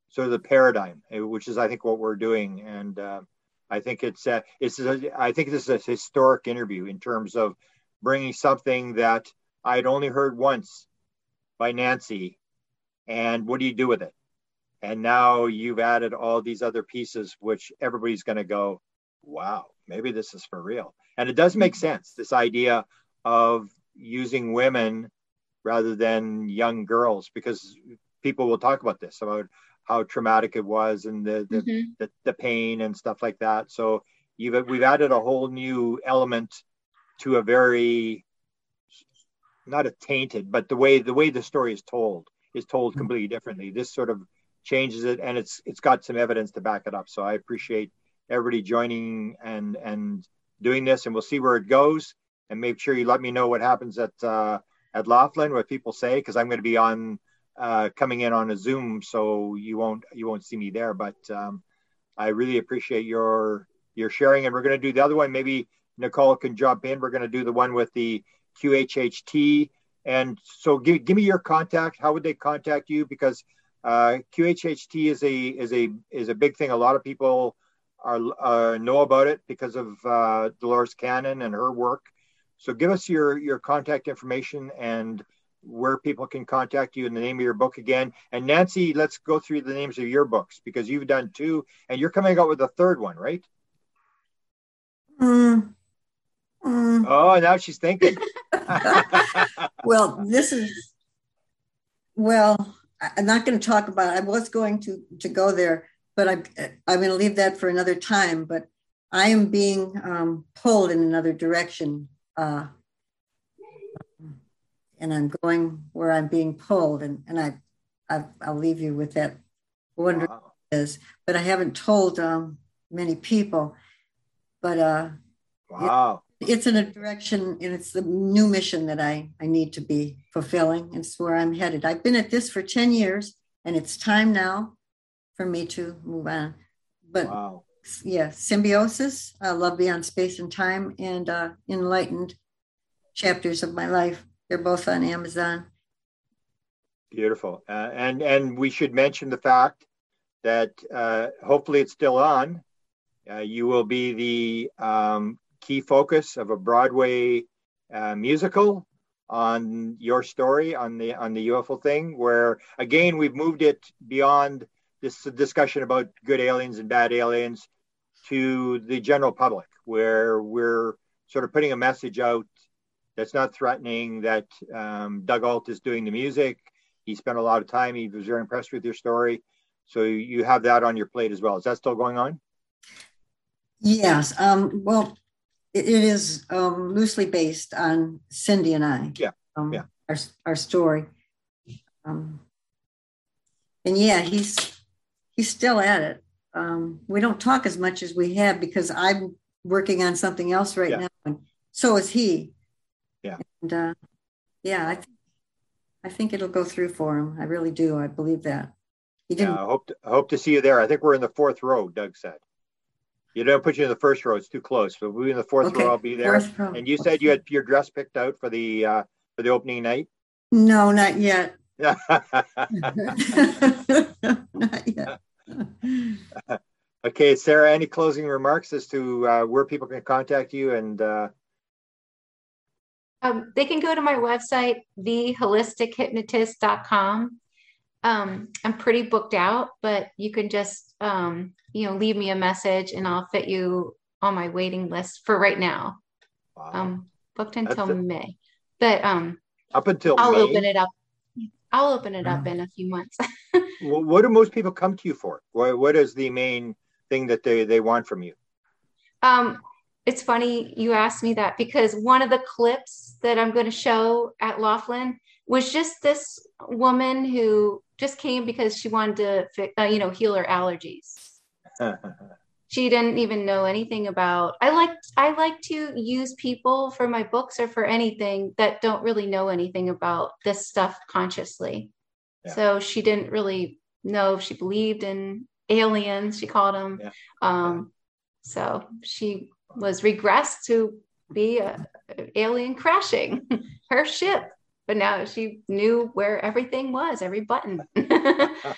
sort of the paradigm, which is I think what we're doing. And uh, I think it's uh, it's a, I think this is a historic interview in terms of bringing something that I'd only heard once by Nancy, and what do you do with it? And now you've added all these other pieces, which everybody's going to go, wow, maybe this is for real. And it does make sense, this idea of using women rather than young girls, because people will talk about this, about how traumatic it was and the the, mm-hmm. the, the pain and stuff like that. So you've, we've added a whole new element to a very, not a tainted, but the way the way the story is told is told completely differently. This sort of changes it, and it's it's got some evidence to back it up. So I appreciate everybody joining and and doing this, and we'll see where it goes. And make sure you let me know what happens at uh, at Laughlin, what people say, because I'm going to be on uh, coming in on a Zoom, so you won't you won't see me there. But um, I really appreciate your your sharing, and we're going to do the other one. Maybe Nicole can jump in. We're going to do the one with the Q H H T, and so give give me your contact. How would they contact you? Because Uh, Q H H T is a is a is a big thing. A lot of people are uh, know about it because of uh, Dolores Cannon and her work. So give us your your contact information and where people can contact you, in the name of your book again. And Nancy, let's go through the names of your books, because you've done two, and you're coming out with a third one, right? Mm. Mm. Oh, now she's thinking. well, this is well. I'm not going to talk about it. I was going to, to go there, but I'm, I'm going to leave that for another time. But I am being um, pulled in another direction. Uh, and I'm going where I'm being pulled. And, and I, I, I'll leave you with that wonder. Wow. Is. But I haven't told um, many people. But uh, wow. it, it's in a direction, and it's the new mission that I, I need to be fulfilling. It's where I'm headed. I've been at this for ten years, and it's time now for me to move on. But wow. yeah, Symbiosis, uh, Love Beyond Space and Time, and uh, Enlightened Chapters of My Life. They're both on Amazon. Beautiful. Uh, and, and we should mention the fact that uh, hopefully it's still on. Uh, you will be the um, key focus of a Broadway uh, musical on your story, on the on the U F O thing, where, again, we've moved it beyond this discussion about good aliens and bad aliens to the general public, where we're sort of putting a message out that's not threatening, that um, Doug Alt is doing the music. He spent a lot of time. He was very impressed with your story. So you have that on your plate as well. Is that still going on? Yes. Um, well, it, it is um, loosely based on Cindy and I. Yeah. Um, yeah. Our, our story. Um, and yeah, he's, he's still at it. Um, we don't talk as much as we have because I'm working on something else right yeah. now. And so is he. Yeah. And, uh, yeah, I, th- I think it'll go through for him. I really do. I believe that. He didn't- yeah, I hope to, I hope to see you there. I think we're in the fourth row, Doug said. You don't put you in the first row. It's too close. So we'll be in the fourth okay. row. I'll be there. And you said you had your dress picked out for the uh, for the opening night? No, not yet. Not yet. Okay, Sarah, any closing remarks as to uh, where people can contact you? And uh... um, they can go to my website, the holistic hypnotist dot com. Um, I'm pretty booked out, but you can just, um, you know, leave me a message and I'll fit you on my waiting list for right now. Wow. Um, booked until That's May, it. But, um, up until I'll May. open it up. I'll open it yeah. up in a few months. Well, what do most people come to you for? What, what is the main thing that they, they want from you? Um, it's funny you asked me that because one of the clips that I'm going to show at Laughlin was just this woman who just came because she wanted to, uh, you know, heal her allergies. She didn't even know anything about, I like, I like to use people for my books or for anything that don't really know anything about this stuff consciously. Yeah. So she didn't really know if she believed in aliens, she called them. Yeah. Um, yeah. So she was regressed to be an alien crashing her ship. But now she knew where everything was, every button.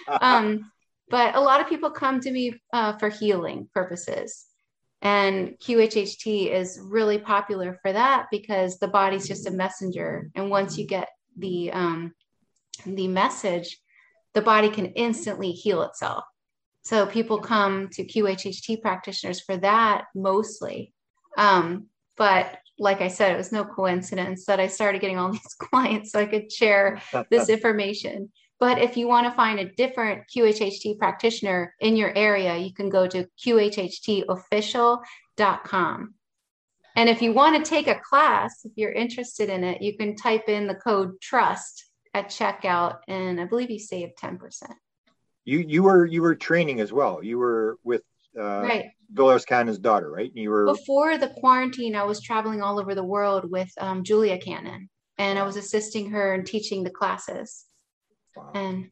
um, but a lot of people come to me uh, for healing purposes. And Q H H T is really popular for that because the body's just a messenger. And once you get the, um, the message, the body can instantly heal itself. So people come to Q H H T practitioners for that mostly. Um, but like I said, it was no coincidence that I started getting all these clients so I could share this information. But if you want to find a different Q H H T practitioner in your area, you can go to Q H H T official dot com. And if you want to take a class, if you're interested in it, you can type in the code TRUST at checkout. And I believe you save ten percent. You you were you were training as well. You were with Uh, right. Dolores Cannon's daughter, right? You were before the quarantine. I was traveling all over the world with um, Julia Cannon, and I was assisting her in teaching the classes. Wow. And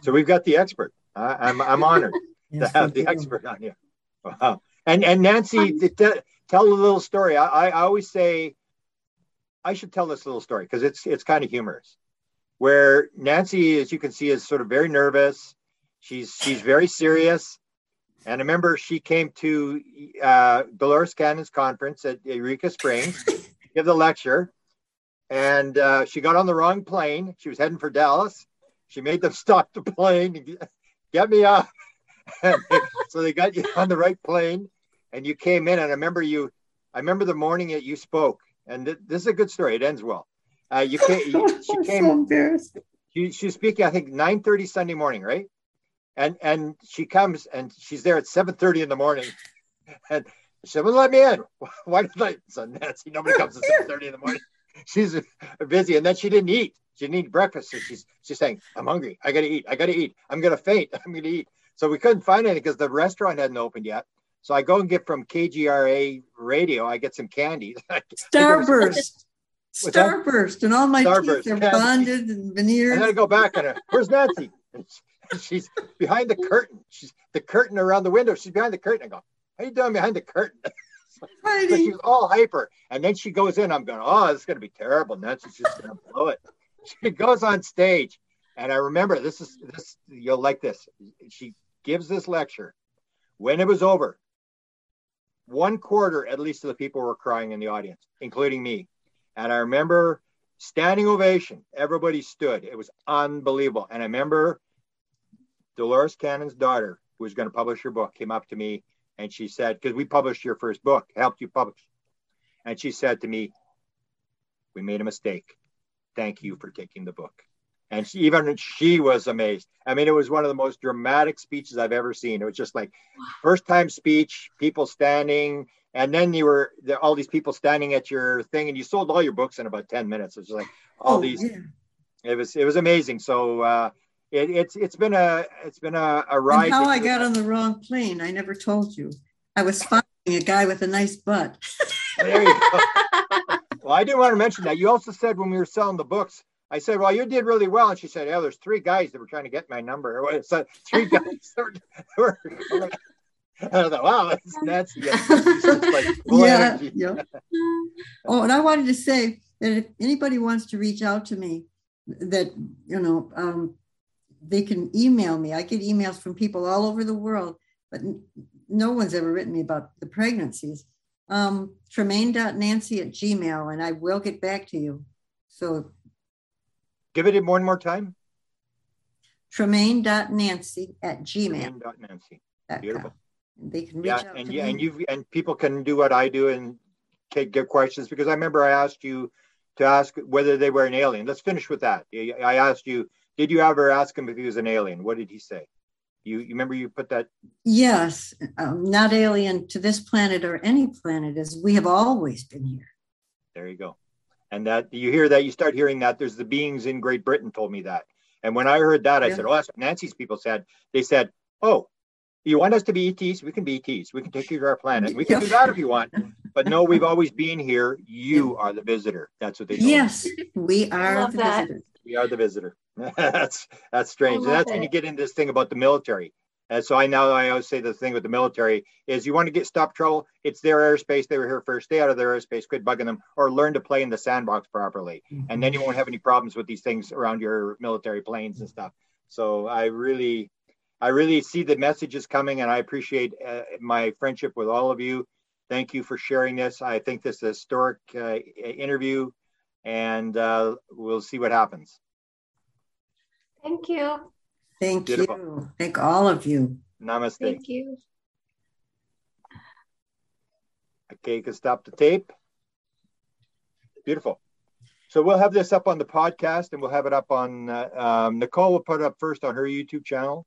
so we've got the expert. Uh, I'm I'm honored yes, to have the do. expert on you. Wow. And and Nancy, um, t- t- tell a little story. I, I always say I should tell this little story because it's it's kind of humorous. Where Nancy, as you can see, is sort of very nervous. She's she's very serious. And I remember she came to uh, Dolores Cannon's conference at Eureka Springs, give the lecture, and uh, she got on the wrong plane. She was heading for Dallas. She made them stop the plane and get, get me off. So they got you on the right plane, and you came in. And I remember you. I remember the morning that you spoke, and th- this is a good story. It ends well. Uh, you came. You, she came. So embarrassed. She, she was speaking. I think nine thirty Sunday morning, right? And and she comes and she's there at seven thirty in the morning. And she said, well, let me in. Why did I? So Nancy, nobody comes at seven thirty in the morning. She's busy. And then she didn't eat. She didn't eat breakfast. So she's, she's saying, I'm hungry. I got to eat. I got to eat. I'm going to faint. I'm going to eat. So we couldn't find anything because the restaurant hadn't opened yet. So I go and get from K G R A radio. I I get some candy. Starburst. Starburst. And all my Starburst, teeth are candy. Bonded and veneered. And then I go back and I, where's Nancy? She's behind the curtain. She's the curtain around the window. She's behind the curtain. I go, how are you doing behind the curtain? So she's all hyper. And then she goes in. I'm going, oh, this is going to be terrible. Nancy's just going to blow it. She goes on stage. And I remember this is this you'll like this. She gives this lecture. When it was over, one quarter at least of the people were crying in the audience, including me. And I remember standing ovation. Everybody stood. It was unbelievable. And I remember Dolores Cannon's daughter, who was going to publish her book, came up to me and she said, because we published your first book, helped you publish. And she said to me, "We made a mistake. Thank you for taking the book." And she, even she was amazed. I mean, it was one of the most dramatic speeches I've ever seen. It was just like first time speech, people standing. And then you were there, all these people standing at your thing, and you sold all your books in about ten minutes. It was like all oh, these, yeah. it was, it was amazing. So uh, it, it's, it's been a, it's been a, a ride. And how I got on the wrong plane. I never told you. I was spying a guy with a nice butt. There you go. Well, I did want to mention that. You also said when we were selling the books, I said, "Well, you did really well." And she said, "Yeah, there's three guys that were trying to get my number." It's so three guys that were, were I thought, wow, that's Nancy. Like yeah, yeah. Oh, and I wanted to say that if anybody wants to reach out to me, that, you know, um, they can email me. I get emails from people all over the world, but no one's ever written me about the pregnancies. Um, Tremaine dot Nancy at Gmail, and I will get back to you. So give it one more time. Tremaine dot Nancy at Gmail. Tremaine dot Nancy. Beautiful. They can reach yeah, out and to yeah, me. and you and people can do what I do and take get questions, because I remember I asked you to ask whether they were an alien. Let's finish with that. I asked you, did you ever ask him if he was an alien? What did he say? You, you remember you put that? Yes, um, not alien to this planet or any planet, as we have always been here. There you go. And that you hear that, you start hearing that. There's the beings in Great Britain told me that. And when I heard that, I yeah. said, oh, that's what Nancy's people said. They said, oh, you want us to be E Ts? We can be E Ts. We can take you to our planet. We can do that if you want. But no, we've always been here. You are the visitor. That's what they told yes, me. Yes, we are the that. visitor. We are the visitor. that's that's strange. And that's it. When you get into this thing about the military. And so I now I always say the thing with the military is you want to get stop trouble. It's their airspace. They were here first. Stay out of their airspace. Quit bugging them, or learn to play in the sandbox properly. Mm-hmm. And then you won't have any problems with these things around your military planes and stuff. So I really, I really see the messages coming, and I appreciate uh, my friendship with all of you. Thank you for sharing this. I think this is a historic uh, interview, and uh, we'll see what happens. Thank you. Thank Beautiful. you. Thank all of you. Namaste. Thank you. Okay, you can stop the tape. Beautiful. So we'll have this up on the podcast, and we'll have it up on, uh, um, Nicole will put it up first on her YouTube channel.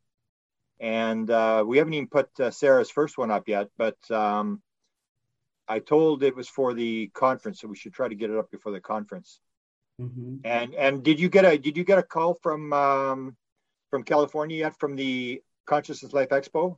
And uh, we haven't even put uh, Sarah's first one up yet, but um, I told it was for the conference, so we should try to get it up before the conference. Mm-hmm. And and did you get a did you get a call from um, from California yet, from the Consciousness Life Expo?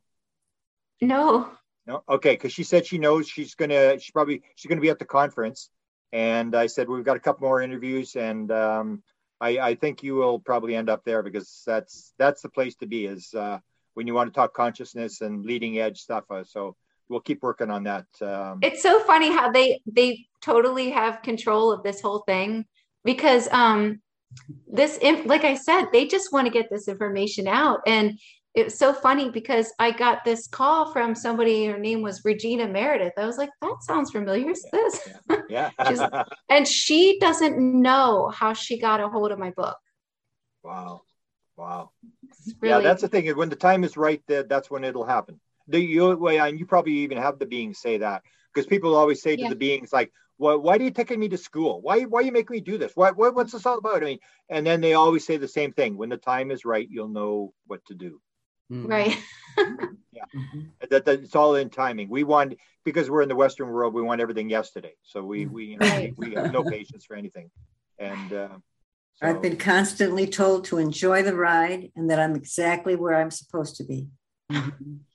No. No. Okay, because she said she knows she's gonna she's probably she's gonna be at the conference, and I said we've got a couple more interviews, and um, I I think you will probably end up there, because that's that's the place to be is uh, when you want to talk consciousness and leading edge stuff. Uh, so we'll keep working on that. Um, it's so funny how they they totally have control of this whole thing, because um, this, like I said, they just want to get this information out. And it's so funny because I got this call from somebody, her name was Regina Meredith. I was like, that sounds familiar. Who's this? Yeah. yeah. And she doesn't know how she got a hold of my book. Wow. Wow. Really... Yeah, that's the thing. When the time is right, that's when it'll happen. The, you, and you probably even have the beings say that, because people always say to yeah. the beings like, well, why are you taking me to school? Why, why are you making me do this? Why, what, what's this all about? I mean, and then they always say the same thing. When the time is right, you'll know what to do. Mm. Right. yeah. Mm-hmm. that, that It's all in timing. We want, because we're in the Western world, we want everything yesterday. So we, we, you know, right. we, we have no patience for anything. And, uh, So. I've been constantly told to enjoy the ride and that I'm exactly where I'm supposed to be.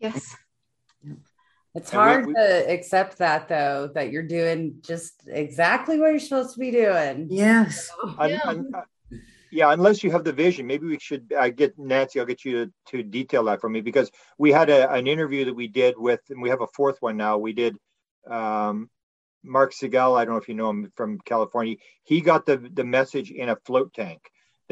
Yes. It's hard we, we, to accept that, though, that you're doing just exactly what you're supposed to be doing. Yes. So, yeah. Un, un, yeah, unless you have the vision. Maybe we should I get Nancy, I'll get you to, to detail that for me, because we had a, an interview that we did with, and we have a fourth one now. We did um Mark Segal, I don't know if you know him, from California. He got the, the message in a float tank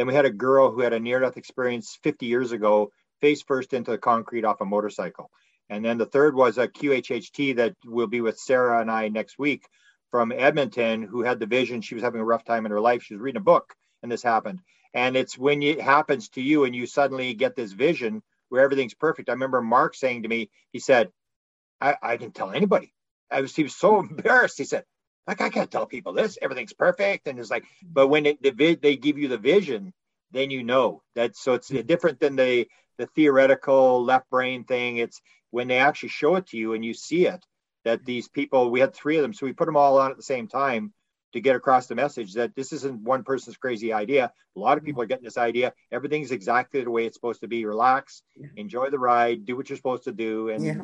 Then we had a girl who had a near-death experience fifty years ago, face first into the concrete off a motorcycle. And then the third was a Q H H T that will be with Sarah and I next week from Edmonton, who had the vision. She was having a rough time in her life. She was reading a book and this happened. And it's when it happens to you and you suddenly get this vision where everything's perfect. I remember Mark saying to me, he said, I, I didn't tell anybody. I was, he was so embarrassed. He said, like, I can't tell people this, everything's perfect. And it's like, but when it, the, they give you the vision, then you know that. So it's different than the, the theoretical left brain thing. It's when they actually show it to you and you see it, that these people, we had three of them. So we put them all on at the same time to get across the message that this isn't one person's crazy idea. A lot of people are getting this idea. Everything's exactly the way it's supposed to be. Relax, yeah. Enjoy the ride, do what you're supposed to do. And yeah,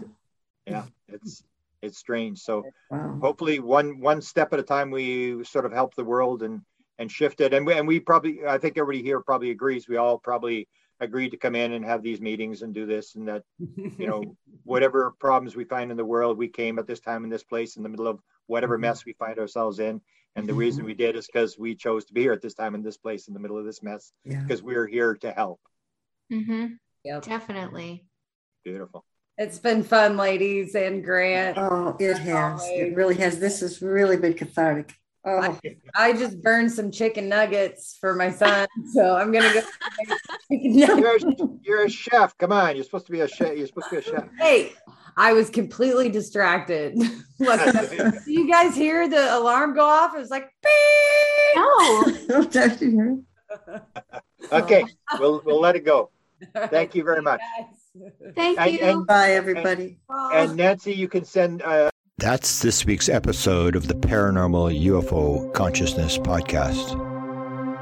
yeah it's, it's strange. So wow. Hopefully one, one step at a time, we sort of help the world and, and shift it. And we, and we probably, I think everybody here probably agrees. We all probably agreed to come in and have these meetings and do this and that, you know, whatever problems we find in the world, we came at this time in this place in the middle of whatever mess we find ourselves in. And the reason we did is because we chose to be here at this time in this place in the middle of this mess, because yeah. we're here to help. Mm-hmm. Yep. Definitely. Beautiful. It's been fun, ladies, and Grant. Oh, it has. Always. It really has. This has really been cathartic. Oh, I, I just burned some chicken nuggets for my son, so I'm gonna go. you're, a, you're a chef. Come on, you're supposed to be a chef. You're supposed to be a chef. Hey, I was completely distracted. Did you guys hear the alarm go off? It was like, beep. Oh. Okay, we'll we'll let it go. Right. Thank you very much. Yes. Thank and, you. And, bye, everybody. And, and Nancy, you can send. Uh, That's this week's episode of the Paranormal U F O Consciousness Podcast.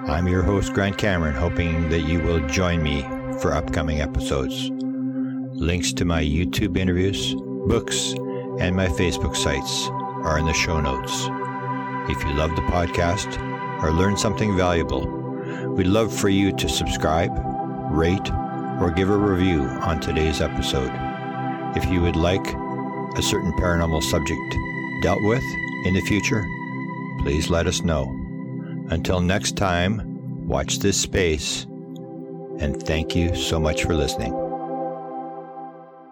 I'm your host, Grant Cameron, hoping that you will join me for upcoming episodes. Links to my YouTube interviews, books, and my Facebook sites are in the show notes. If you love the podcast or learned something valuable, we'd love for you to subscribe, rate, or give a review on today's episode. If you would like a certain paranormal subject dealt with in the future, please let us know. Until next time, watch this space, and thank you so much for listening.